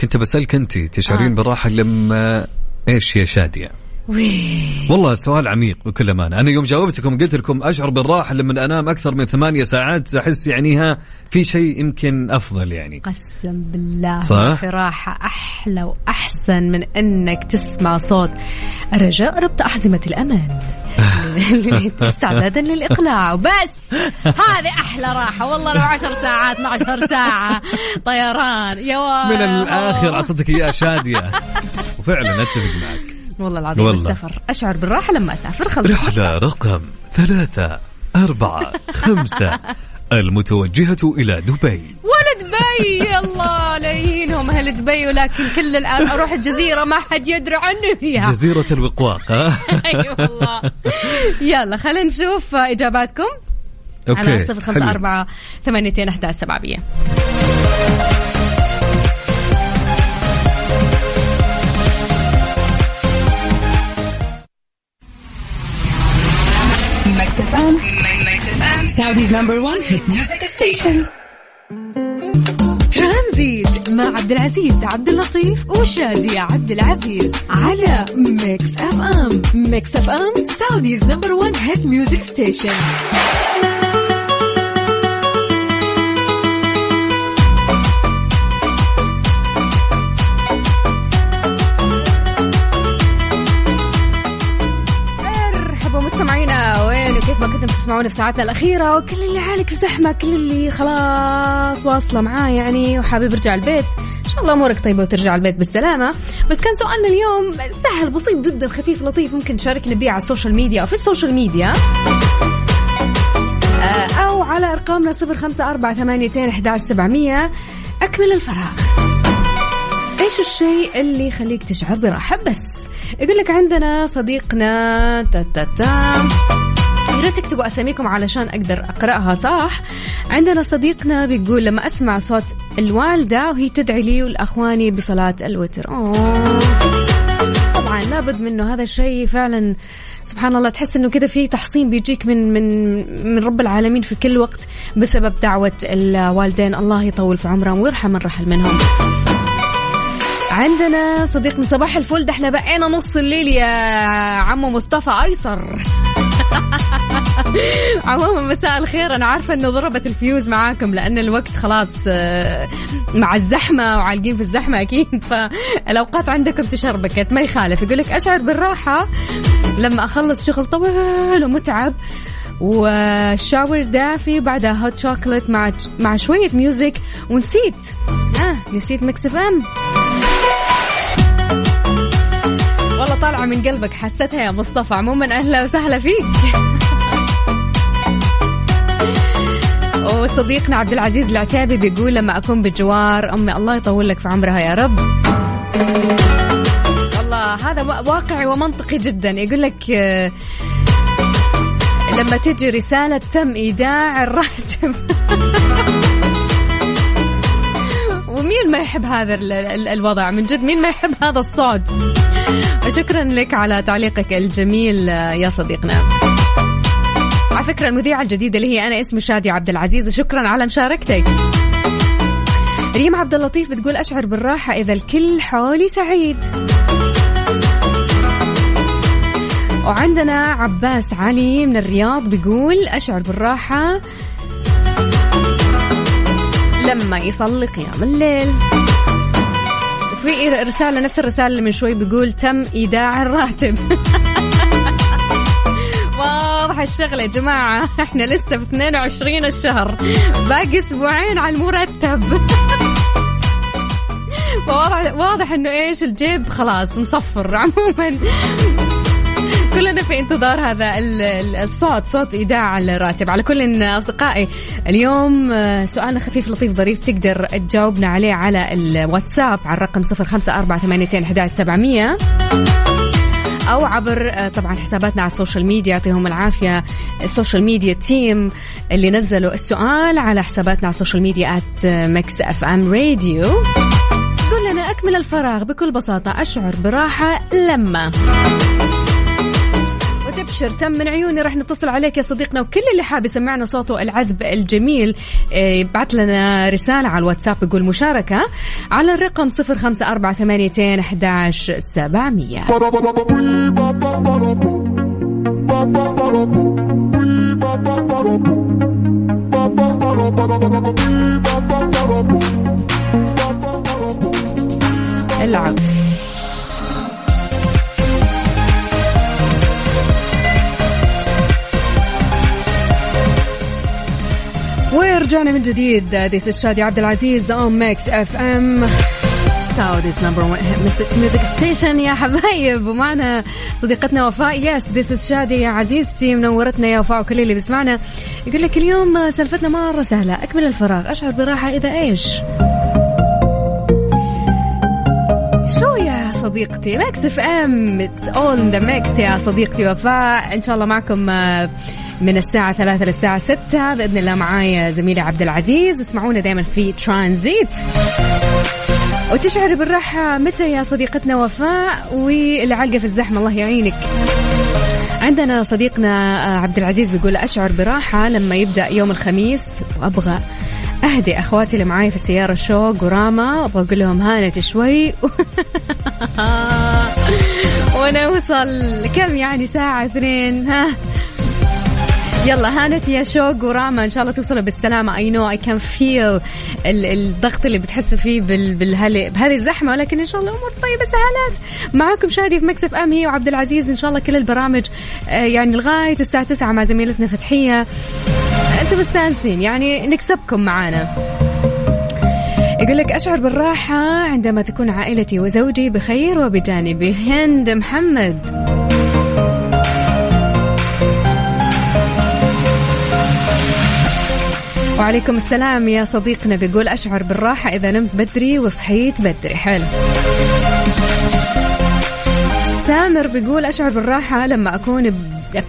كنت بسألك أنت تشعرين بالراحة لما إيش يا شادية؟ والله سؤال عميق بكل أمانة. أنا يوم جاوبتكم قلت لكم أشعر بالراحة لما أنام أكثر من 8 ساعات أحس يعنيها في شيء يمكن أفضل يعني. قسم بالله في راحة أحلى وأحسن من أنك تسمع صوت الرجاء ربط أحزمة الأمان استعدادا للإقلاع وبس. هذه أحلى راحة والله. لو 10 ساعات 12 ساعة طيران يا من الآخر أعطتك يا شادية. وفعلا أتفق معك والله العظيم والله. السفر أشعر بالراحة لما أسافر. خلص رحلة رقم 345 المتوجهة إلى دبي. ولا دبي الله لينهم أهل دبي، ولكن كل الآن أروح الجزيرة ما حد يدري عني فيها جزيرة الوقواق. أي والله. يلا خلينا نشوف إجاباتكم على 0548811700. Saudi's number one hit music station. Tranzit مع عبد العزيز عبد اللطيف وشادي عبد العزيز على Mix FM. Mix FM Saudi's number one hit music station. كنتم تسمعونا في ساعاتنا الأخيرة، وكل اللي عالق في زحمة، كل اللي خلاص واصلة معاه يعني وحابب يرجع البيت، إن شاء الله أمورك طيبة وترجع البيت بالسلامة. بس كان سؤالنا اليوم سهل بسيط جدا خفيف لطيف، ممكن تشاركنا بيه على السوشيال ميديا أو في السوشيال ميديا أو على أرقامنا 0548811700. أكمل الفراغ. إيش الشيء اللي يخليك تشعر براحة؟ بس يقول لك عندنا صديقنا يا ريت تكتبوا أساميكم علشان أقدر أقرأها صح. عندنا صديقنا بيقول لما أسمع صوت الوالدة وهي تدعي لي والأخواني بصلاة الوتر. طبعا لابد منه هذا الشيء فعلا. سبحان الله تحس إنه كده في تحصين بيجيك من رب العالمين في كل وقت بسبب دعوة الوالدين. الله يطول في عمرهم ويرحم من رحل منهم. عندنا صديقنا صباح الفل، ده احنا بقينا نص الليل يا عمو مصطفى أيسر. عموما مساء الخير، أنا عارفة أنه ضربت الفيوز معاكم لأن الوقت خلاص مع الزحمة وعالقين في الزحمة أكيد، فالأوقات عندكم تشربكت ما يخالف. يقولك أشعر بالراحة لما أخلص شغل طويل ومتعب والشاور دافي بعدها هوت شوكولات مع شوية ميوزك. ونسيت ميكس اف ام. والله طالعة من قلبك حستها يا مصطفى. عموما أهلا وسهلا فيك. وصديقنا عبد العزيز العتابي بيقول لما أكون بجوار أمي الله يطول لك في عمرها يا رب. والله هذا واقعي ومنطقي جدا. يقول لك لما تجي رسالة تم إيداع الراتب. ومين ما يحب هذا الوضع من جد، مين ما يحب هذا الصوت. شكرا لك على تعليقك الجميل يا صديقنا. على فكرة المذيعة الجديدة اللي هي أنا اسمي شادي عبد العزيز، وشكرا على مشاركتك. ريم عبد اللطيف بتقول أشعر بالراحة إذا الكل حولي سعيد. وعندنا عباس علي من الرياض بيقول أشعر بالراحة لما يصلي قيام الليل. في رسالة نفس الرسالة اللي من شوي بيقول تم إيداع الراتب. واضح الشغلة يا جماعة، احنا لسه في 22 الشهر، باقي اسبوعين على المرتب. واضح انه ايش الجيب خلاص مصفر. عموما كلنا في انتظار هذا الصوت، صوت إيداع الراتب. على كل أصدقائي، اليوم سؤال خفيف لطيف ظريف تقدر تجاوبنا عليه على الواتساب على الرقم 0548811700 أو عبر طبعا حساباتنا على السوشيال ميديا. يعطيهم العافية السوشيال ميديا تيم اللي نزلوا السؤال على حساباتنا على السوشيال ميديا @mixfmradio. قل لنا أكمل الفراغ بكل بساطة، أشعر براحة لما وتبشر تم من عيوني. رح نتصل عليك يا صديقنا، وكل اللي حاب يسمعنا صوته العذب الجميل يبعث لنا رسالة على الواتساب يقول مشاركة على الرقم 0548811700. العب ورجعنا من جديد. This is شادي عبد العزيز on Mix FM, Saudi's number one music station. يا حبايب، ومعنا صديقتنا وفاء. Yes, this is شادي يا عزيزتي، منورتنا يا وفاء وكل اللي بيسمعنا. يقول لك اليوم سالفتنا مرة سهلة، أكمل الفراغ أشعر براحة إذا إيش؟ شو يا صديقتي؟ Mix FM, it's all in the mix يا صديقتي وفاء. إن شاء الله معكم من الساعة 3 للساعة 6 بإذن الله. معايا زميلي عبد العزيز. اسمعونا دائما في ترانزيت. وتشعر بالراحة متى يا صديقتنا وفاء؟ والعلقة في الزحمة الله يعينك. عندنا صديقنا عبد العزيز بيقول أشعر براحة لما يبدأ يوم الخميس وأبغى أهدي أخواتي اللي معاي في السيارة شوق وراما، أبغى أقول لهم هانت شوي وأنا وصل كم يعني ساعة 2. يلا هانت يا شوق وراما، إن شاء الله توصلوا بالسلامة. I know I can feel الضغط اللي بتحس فيه بهذه الزحمة، ولكن إن شاء الله أمور طيبة سهلات. معاكم شادي في مكسف أم، هي وعبد العزيز. إن شاء الله كل البرامج يعني لغاية الساعة 9 مع زميلتنا فتحية. أنتم مستانسين يعني، نكسبكم معانا. يقول لك أشعر بالراحة عندما تكون عائلتي وزوجي بخير وبجانبي. هند محمد. وعليكم السلام يا صديقنا، بيقول أشعر بالراحة إذا نمت بدري وصحيت بدري. حلو. سامر بيقول أشعر بالراحة لما أكون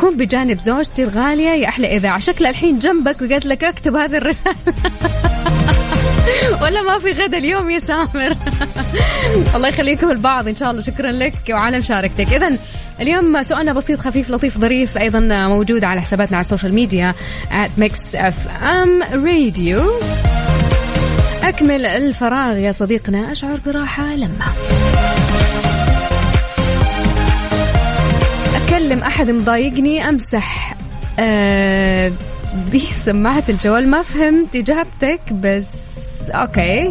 بجانب زوجتي الغالية. يا أحلى إذاعة، شكلها الحين جنبك وقالت لك أكتب هذه الرسالة ولا ما في غدا اليوم يا سامر الله يخليكم البعض إن شاء الله. شكرا لك وعلى مشاركتك. إذن اليوم سؤالنا بسيط خفيف لطيف ظريف، أيضا موجود على حساباتنا على السوشيال ميديا @mixfmradio. أكمل الفراغ يا صديقنا، أشعر براحة لما أكلم أحد مضايقني، أمسح بسماعة الجوال. ما فهمت إجابتك بس أوكي.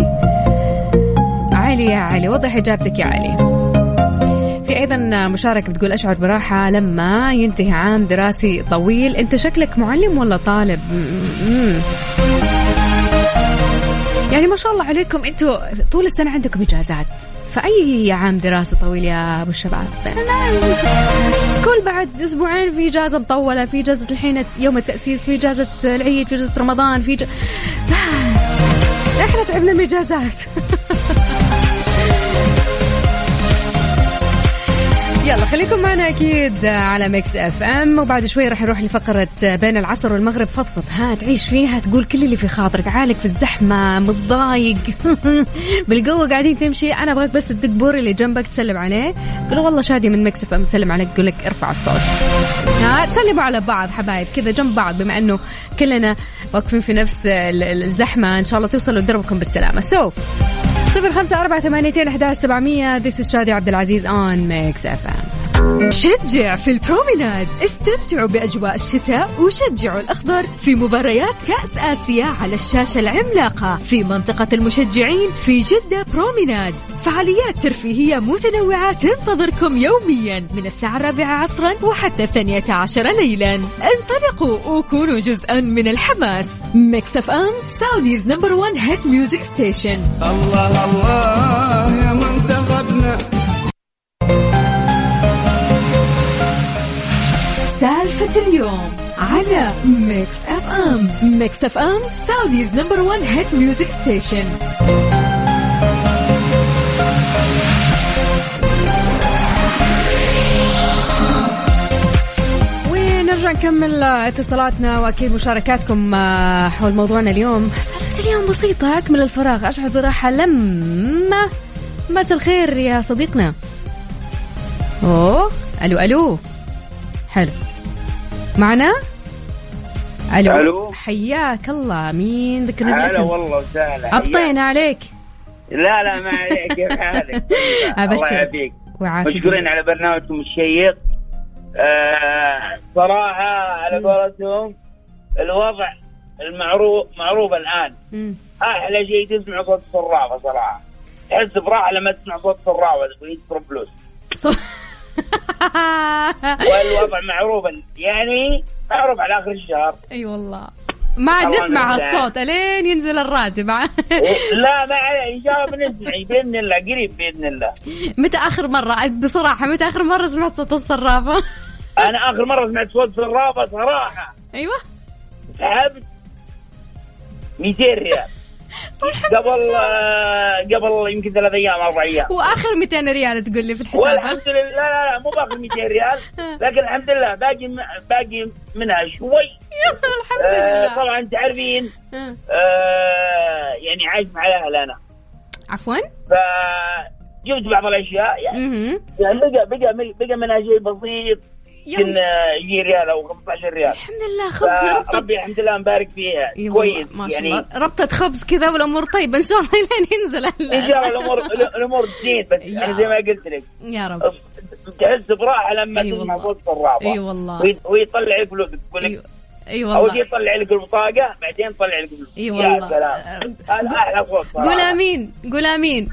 علي يا علي، وضح إجابتك يا علي. في أيضا مشاركة بتقول أشعر براحة لما ينتهي عام دراسي طويل. أنت شكلك معلم ولا طالب؟ يعني ما شاء الله عليكم، أنتوا طول السنة عندكم إجازات، فأي عام دراسي طويل يا أبو الشباب؟ كل بعد أسبوعين في إجازة مطولة، في إجازة الحين يوم التأسيس، في إجازة العيد، في إجازة رمضان، في إحنا تعبنا من إجازات يلا خليكم معنا أكيد على ميكس اف ام. وبعد شوي رح نروح لفقرة بين العصر والمغرب، فضفض، ها تعيش فيها، تقول كل اللي في خاطرك، عالق في الزحمة، متضايق بالقوة قاعدين تمشي، أنا أبغاك بس تدق بوري اللي جنبك تسلم عليه، قلوا والله شادي من ميكس اف ام تسلم عليك، يقول لك ارفع الصوت. ها تسلموا على بعض حبايب كذا جنب بعض، بما أنه كلنا واقفين في نفس الزحمة. إن شاء الله توصلوا دربكم بالسلامة. سو 0548811700. This is شادي عبد العزيز on Mix FM. شجع في البروميناد، استمتعوا بأجواء الشتاء وشجعوا الأخضر في مباريات كأس آسيا على الشاشة العملاقة في منطقة المشجعين في جدة بروميناد. فعاليات ترفيهية متنوعة تنتظركم يوميا من الساعة 4 عصرا وحتى 12 ليلا. انطلقوا وكونوا جزءا من الحماس. ميكس اف ام، سعوديز نمبر 1 هيت ميوزك ستيشن. الله الله يا منتخبنا. سالفة اليوم على ميكس اف ام. ميكس اف ام سعوديز نمبر 1 هيت ميوزك ستيشن. ونرجع نكمل اتصالاتنا واكيد مشاركاتكم حول موضوعنا اليوم. سالفة اليوم بسيطة، اكمل الفراغ، اشعر براحة لما مسا الخير يا صديقنا. اوه الو الو، حلو معنا؟ الو حياك الله، مين ذكرني الاسم؟ هلا والله وسهلا، ابطينا عليك. لا لا ما عليك، كيف حالك؟ الله يعافيك ويعافيك، مشكورين على برنامجكم الشيق. صراحه على قولتهم الوضع معروف الان. احلى شيء تسمع صوت الصرافه، صراحه تحس براحه لما تسمع صوت الصرافه ويصرف فلوس. والوضع معروفا يعني معروف على آخر الشهر. أي أيوة والله ما عاد نسمع هالصوت ألين ينزل الراتب. لا ما عليه، إن شاء الله بنسمع بإذن الله قريب بإذن الله. متى آخر مرة بصراحة، متى آخر مرة سمعت صوت الصرافة؟ أنا آخر مرة سمعت صوت الصرافة صراحة أيوة سحبت 200 ريال قبل يمكن 3 أيام 4 أيام، وآخر 200 ريال تقول لي في الحساب. والحمد لله لا مو باقي 200 ريال لكن الحمد لله باقي منها شوي. الحمد لله. طبعا تعرفين يعني عايش مع الأهل أنا عفوا، فجبت بعض الأشياء يعني بقى منها شيء بسيط كن 20 ريال أو 15 ريال. الحمد لله خبز ربطة، ربي الحمد لله مبارك فيها كويس يعني ربطة خبز كذا والأمور طيبة إن شاء الله لين ينزل إن شاء الله الأمور تزين. بس أنا زي ما قلت لك يا رب تحس براحة لما تسمع صوت الصرافة. أي والله ويطلع فلوس تقول لك أي والله، أو يطلع لك البطاقة بعدين يطلع لك الفلوس. أي والله يا سلام، هذا أحلى صوت. قول آمين قول آمين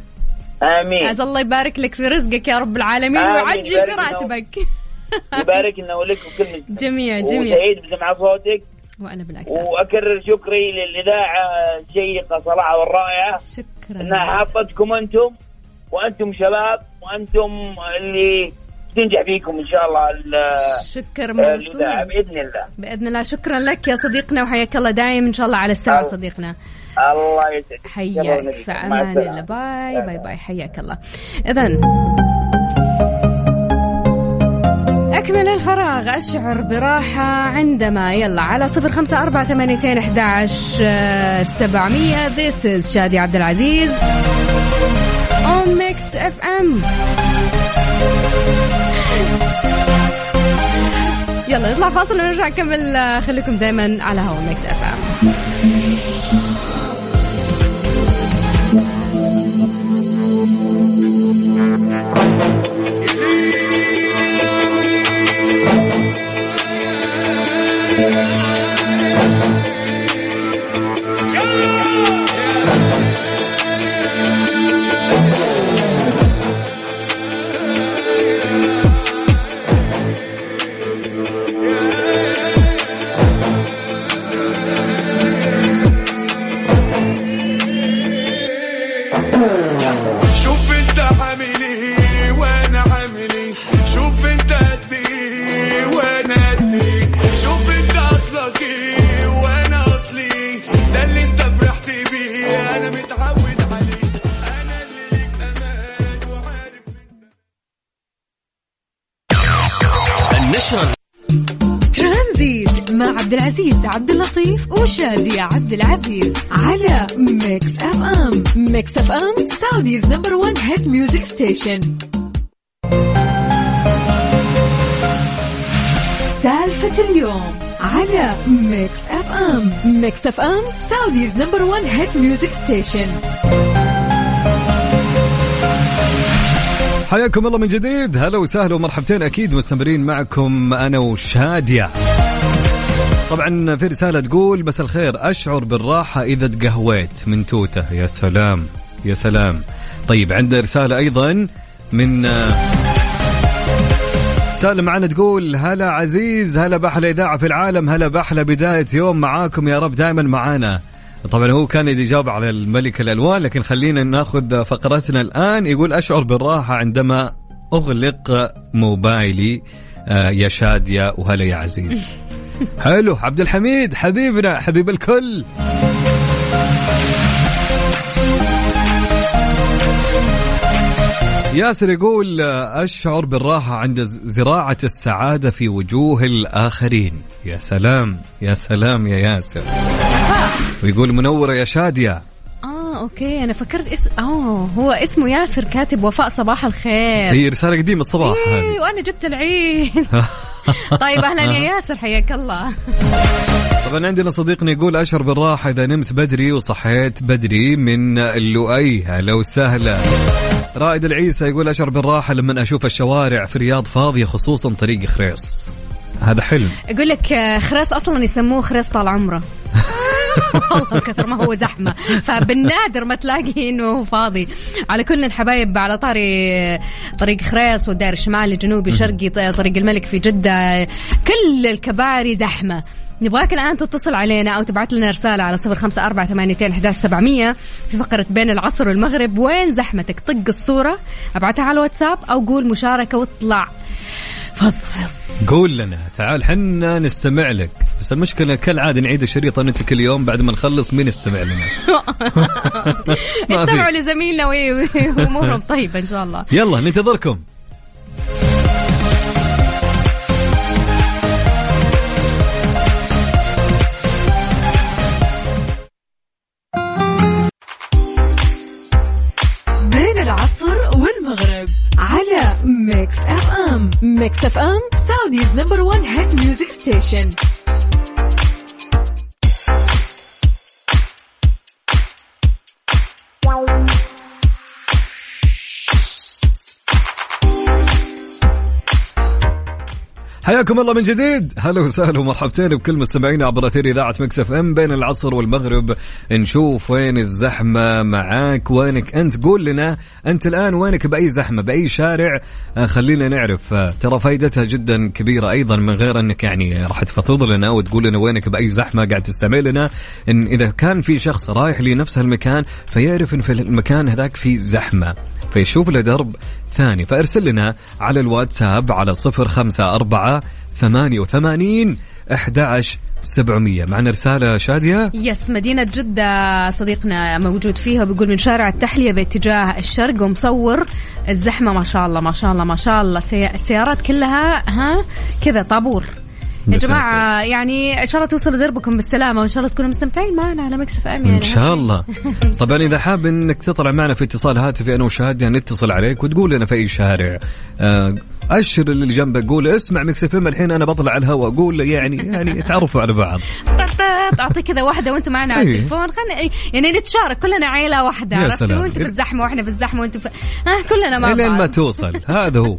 آمين، عز الله يبارك لك في رزقك يا رب العالمين ويعجل في راتبك. يبارك لنا ولكم كل جميع، وسعيد بسمع صوتك وأنا بالأكثر، وأكرر شكري للإذاعة الشيقة صراحة والرائعة. شكرا إنها حاطتكم أنتم شباب وأنتم اللي تنجح فيكم إن شاء الله. شكر موصول بإذن الله بإذن الله. شكرا لك يا صديقنا وحياك الله دايم إن شاء الله على السمع صديقنا. الله يسعدك، حياك في أمان الله. باي باي باي، حياك الله. إذن أكمل الفراغ، أشعر براحة عندما يلا على 0548211700. This is شادي عبد العزيز on Mix FM. يلا نطلع فاصل ونرجع نكمل، خليكم دايما على هوا Mix FM. ترانزيت مع عبد العزيز عبد اللطيف وشادي عبد العزيز على ميكس اف ام. ميكس اف ام سعوديز نمبر 1 هيت ميوزك ستيشن. سالفة اليوم على ميكس اف ام. ميكس اف ام سعوديز نمبر 1 هيت ميوزك ستيشن. حياكم الله من جديد، هلا وسهلا ومرحبتين، أكيد مستمرين معكم أنا وشادية. طبعا في رسالة تقول بس الخير، أشعر بالراحة إذا تقهويت من توتة. يا سلام يا سلام. طيب عندنا رسالة أيضا من سالم معنا تقول هلا عزيز، هلا بأحلى إذاعة في العالم، هلا بأحلى بداية يوم معاكم، يا رب دائما معانا. طبعا هو كان يجاوب على الملك الألوان لكن خلينا ناخذ فقرتنا الآن. يقول أشعر بالراحة عندما أغلق موبايلي يا شادية وهلا يا عزيز. حلو. عبد الحميد حبيبنا حبيب الكل. ياسر يقول أشعر بالراحة عند زراعة السعادة في وجوه الآخرين. يا سلام يا سلام يا ياسر. ويقول منورة يا شادية. اوكي انا فكرت هو اسمه ياسر كاتب وفاء صباح الخير. هي رسالة قديمة الصباح. ايه وانا جبت العين. طيب اهلا يا ياسر حياك الله. طبعا عندنا صديقنا يقول اشعر بالراحة اذا نمت بدري وصحيت بدري من اللؤي. هلا وسهلا. رائد العيسى يقول اشعر بالراحة لما اشوف الشوارع في الرياض فاضية خصوصا طريق خريص. هذا حلم. يقول لك خريص اصلا يسموه خريص طال عمره. والله كثر ما هو زحمة، فبالنادر ما تلاقي إنه فاضي. على كل الحبايب، على طريق خريص والدائر الشمالي الجنوبي شرقي طريق الملك في جدة كل الكباري زحمة. نبغاك الآن تتصل علينا أو تبعت لنا رسالة على 0548211700 في فقرة بين العصر والمغرب. وين زحمتك؟ طق الصورة ابعتها على الواتساب أو قول مشاركة واطلع فضفض. قول لنا تعال حنا نستمع لك، بس المشكلة كالعادة نعيد الشريط أنت كل يوم بعد ما نخلص مين يستمع لنا. استمعوا لزميلنا وأمورهم طيبة إن شاء الله. يلا ننتظركم. بين العصر والمغرب على ميكس اف ام. ميكس اف ام سعوديز نمبر 1 هيت ميوزك ستيشن. حياكم الله من جديد. هلا وسهلا ومرحبتين بكل مستمعينا عبر أثير إذاعة مكس اف ام بين العصر والمغرب. نشوف وين الزحمة معاك، وينك أنت؟ قول لنا أنت الآن وينك، بأي زحمة، بأي شارع، خلينا نعرف. ترى فائدتها جدا كبيرة أيضا، من غير أنك يعني راح تفضفض لنا وتقول لنا وينك بأي زحمة قاعد تستمع لنا، إن إذا كان في شخص رايح لنفس المكان فيعرف إن في المكان هذاك في زحمة فيشوف له درب ثاني. فارسل لنا على الواتساب على 0548811700. معنا رسالة شادية. يس، مدينة جدة صديقنا موجود فيها، بيقول من شارع التحلية باتجاه الشرق، ومصور الزحمة ما شاء الله ما شاء الله ما شاء الله، السيارات كلها ها كذا طابور. يا جماعة يعني إن شاء الله توصلوا دربكم بالسلامة، وإن شاء الله تكونوا مستمتعين معنا على مكسف أمي يعني إن شاء الله. طبعا إذا حاب إنك تطلع معنا في اتصال هاتفي أنا وشهادة نتصل عليك وتقول لنا في أي شارع، أشر اللي جنبك قول اسمع مكسف أم الحين أنا بطلع على الهواء، قول يعني تعرفوا على بعض. أعطيك كذا واحدة وأنت معنا على التليفون، خلنا يعني نتشارك كلنا عائلة واحدة، عرفتوا؟ وأنت في الزحمة وإحنا في الزحمة وأنت في كلنا مع بعض لين ما توصل. هذا هو.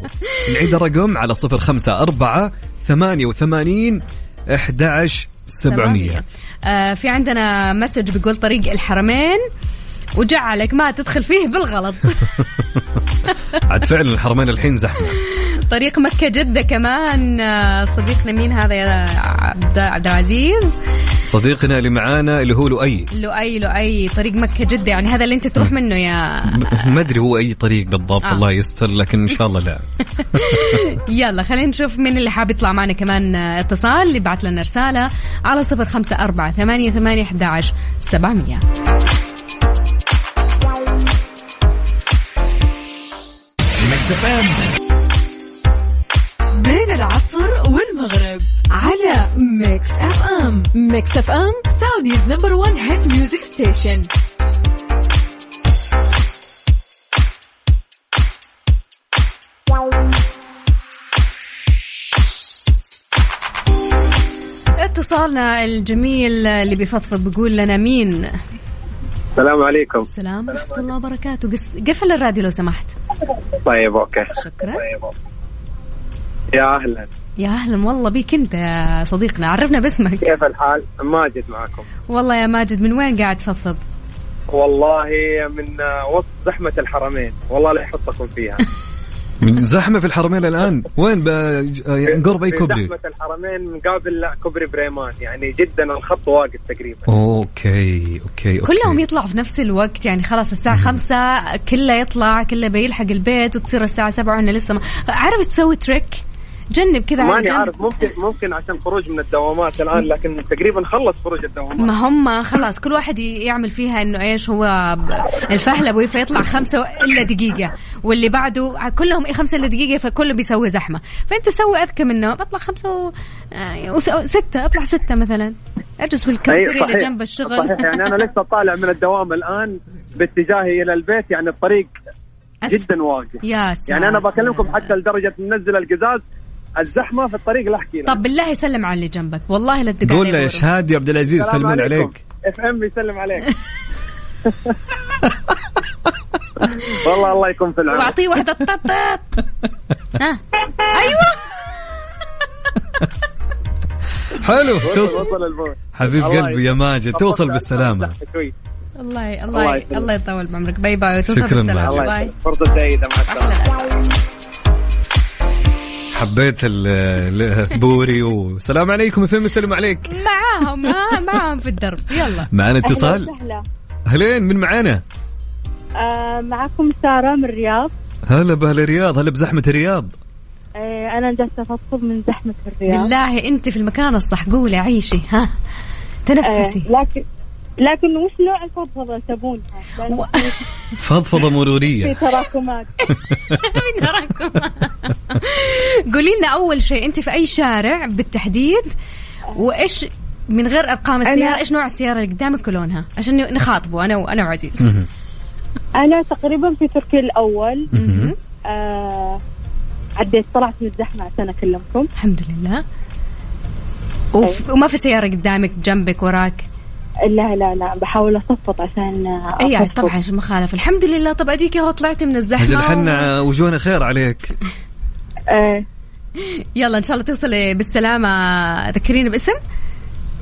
نعيد الرقم على 0548811700. في عندنا مسج بيقول طريق الحرمين وجعلك ما تدخل فيه بالغلط. عاد فعلا الحرمين الحين زحمة. طريق مكة جدة كمان صديقنا مين هذا يا عبد العزيز؟ صديقنا اللي معانا اللي هو لؤي طريق مكة جدة، يعني هذا اللي انت تروح منه يا ما ادري هو اي طريق بالضبط. الله يستر، لكن ان شاء الله لا. يلا خلينا نشوف مين اللي حاب يطلع معنا كمان اتصال، اللي بعت لنا رسالة على 0548811700. بين العصر والمغرب على ميكس اف ام. ميكس اف ام سعوديز نمبر 1 هيت ميوزك ستيشن. اتصالنا الجميل اللي بيفضفض بيقول لنا مين؟ السلام عليكم. السلام ورحمة الله وبركاته. قفل الراديو لو سمحت. طيب اوكي شكرا. يا أهلا. يا أهلا والله بيك أنت يا صديقنا، عرفنا باسمك. كيف الحال؟ ماجد معكم. والله يا ماجد من وين قاعد تفضفض؟ والله من وسط زحمة الحرمين، والله لا يحطكم فيها. زحمة في الحرمين الآن وين؟ قرب أي كوبري؟ زحمة الحرمين مقابل كوبري بريمان، يعني جدا الخط واقف تقريبا. أوكي. كلهم يطلعوا في نفس الوقت، يعني خلاص الساعة 5 كله يطلع، كله بيلحق البيت، وتصير الساعة 7 وإحنا لسه ما عارف تسوي تريك جنب كذا على جنب. ماني عارف، ممكن عشان خروج من الدوامات الآن، لكن تقريبا خلص خروج الدوامات. ما هم خلاص كل واحد يعمل فيها إنه إيش هو الفهلبوي، فيطلع 5 إلا دقيقة واللي بعده كلهم 5 إلا دقيقة، فكله بيسوي زحمة. فأنت سوي أذكى منه، بطلع 5 و6 أطلع 6 مثلا، أجلس في الكافتيريا اللي جنب الشغل. صحيح. يعني أنا لسه طالع من الدوام الآن باتجاهي إلى البيت، يعني الطريق جدا واقف. يعني أنا بكلمكم حتى لدرجة ننزل القزاز، الزحمة في الطريق لا أحكي. طب بالله يسلم على اللي جنبك، والله لا تدق عليه. قول له يا شادي عبد العزيز سلمون عليك، اف ام يسلم عليك. والله الله يكون في العون. واعطيه واحدة ططط. ها ايوه. حلو توصل حبيب قلبي يا ماجد، توصل بالسلامة. الله يطول بعمرك. باي باي، توصل بالسلامة. باي، فرصة سعيدة معك. حبيت البوري وسلام عليكم فيلم سلم عليك معاهم في الدرب. يلا معنا اتصال. أهلين، من معنا؟ معكم سارة من الرياض. هلا بأهل الرياض، هلا بزحمة الرياض. أنا جالسة أفضل من زحمة الرياض. بالله أنت في المكان الصح، قولي عيشي، ها تنفسي. لكن وش نوع الفضفضة تبونها؟ فضفضة مرورية في تراكمات. من تراكمات. قولي لنا أول شيء، أنت في أي شارع بالتحديد؟ وإيش من غير أرقام السيارة، إيش نوع السيارة اللي قدامك ولونها عشان نخاطبه أنا وعزيز. أنا تقريبا في تركيا الأول. عديت، طلعت من الزحمة عشان أكلمكم الحمد لله. وما في سيارة قدامك، جنبك، وراك؟ لا بحاول أصفط عشان أي طبعا مخالف. الحمد لله. طب أديك هو طلعتي من الزحمة، حنا وجوهنا خير عليك. يلا إن شاء الله توصلي بالسلامة. ذكريني باسم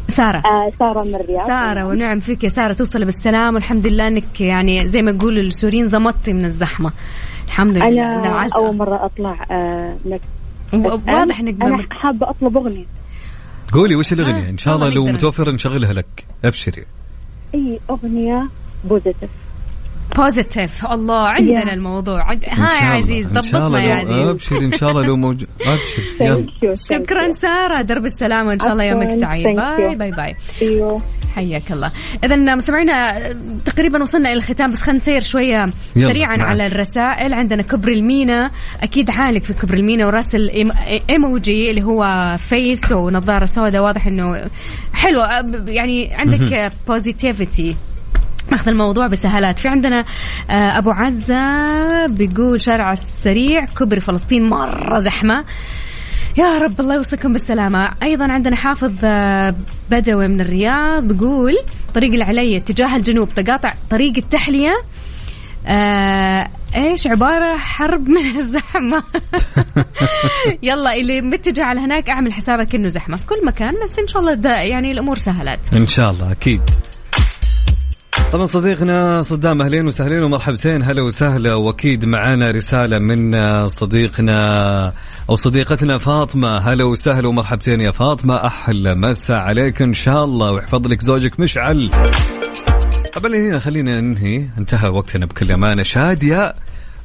سارة. سارة من الرياض. سارة، ونعم فيك يا سارة، توصلي بالسلامة والحمد لله إنك يعني زي ما تقول السوريين زمطتي من الزحمة الحمد لله. أنا أول مرة أطلع. واضح إنك أنا حابة أطلب أغنية. قولي وش الأغنية إن شاء الله لو متوفر نشغلها لك. أبشري. أي أغنية؟ بوزيتيف. الله عندنا الموضوع. ها يا عزيز ضبطنا يا عزيز. أبشري إن شاء الله لو موجود. أبشري. شكرا سارة، درب السلامة إن شاء الله، يومك سعيد. باي باي باي. حياك الله. إذن مستمعينا تقريبا وصلنا إلى الختام، بس خلينا نسير شوية سريعا على الرسائل. عندنا كوبري المينا، أكيد عالق في كوبري المينا وراسل إيموجي اللي هو فيس ونظارة سوداء، واضح إنه حلو يعني عندك بوزيتيفيتي، أخذ الموضوع بسهالات. في عندنا أبو عزة بيقول شارع السريع كوبري فلسطين مرة زحمة، يا رب الله يوصلكم بالسلامة. أيضا عندنا حافظ بدوي من الرياض بيقول طريق العلية اتجاه الجنوب تقاطع طريق التحلية، إيش عبارة حرب من الزحمة. يلا اللي متجه على هناك أعمل حسابك إنه زحمة في كل مكان، بس إن شاء الله ده يعني الأمور سهلات إن شاء الله. أكيد طبعا صديقنا صدام، أهلين وسهلين ومرحبتين، هلا وسهلا. وأكيد معانا رسالة من صديقنا أو صديقتنا فاطمة، هلا وسهلا ومرحبتين يا فاطمة، أحلى مساء عليك إن شاء الله ويحفظ لك زوجك مشعل. قبل هنا خلينا ننهي، انتهى وقتنا بكل أمانة شادية،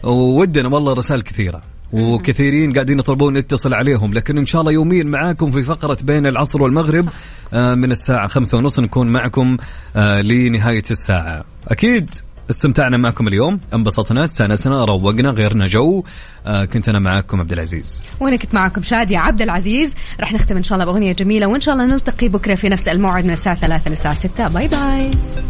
وودنا والله رسائل كثيرة وكثيرين قاعدين يطلبون نتصل عليهم، لكن إن شاء الله يومين معاكم في فقرة بين العصر والمغرب من الساعة 5:30 نكون معكم لنهاية الساعة. أكيد استمتعنا معكم اليوم، انبسطنا، استانسنا، روقنا، غيرنا جو. كنت أنا معاكم عبد العزيز، وأنا كنت معاكم شادي عبد العزيز. رح نختم إن شاء الله بأغنية جميلة، وإن شاء الله نلتقي بكرة في نفس الموعد من الساعة 3 للساعة 6. باي باي.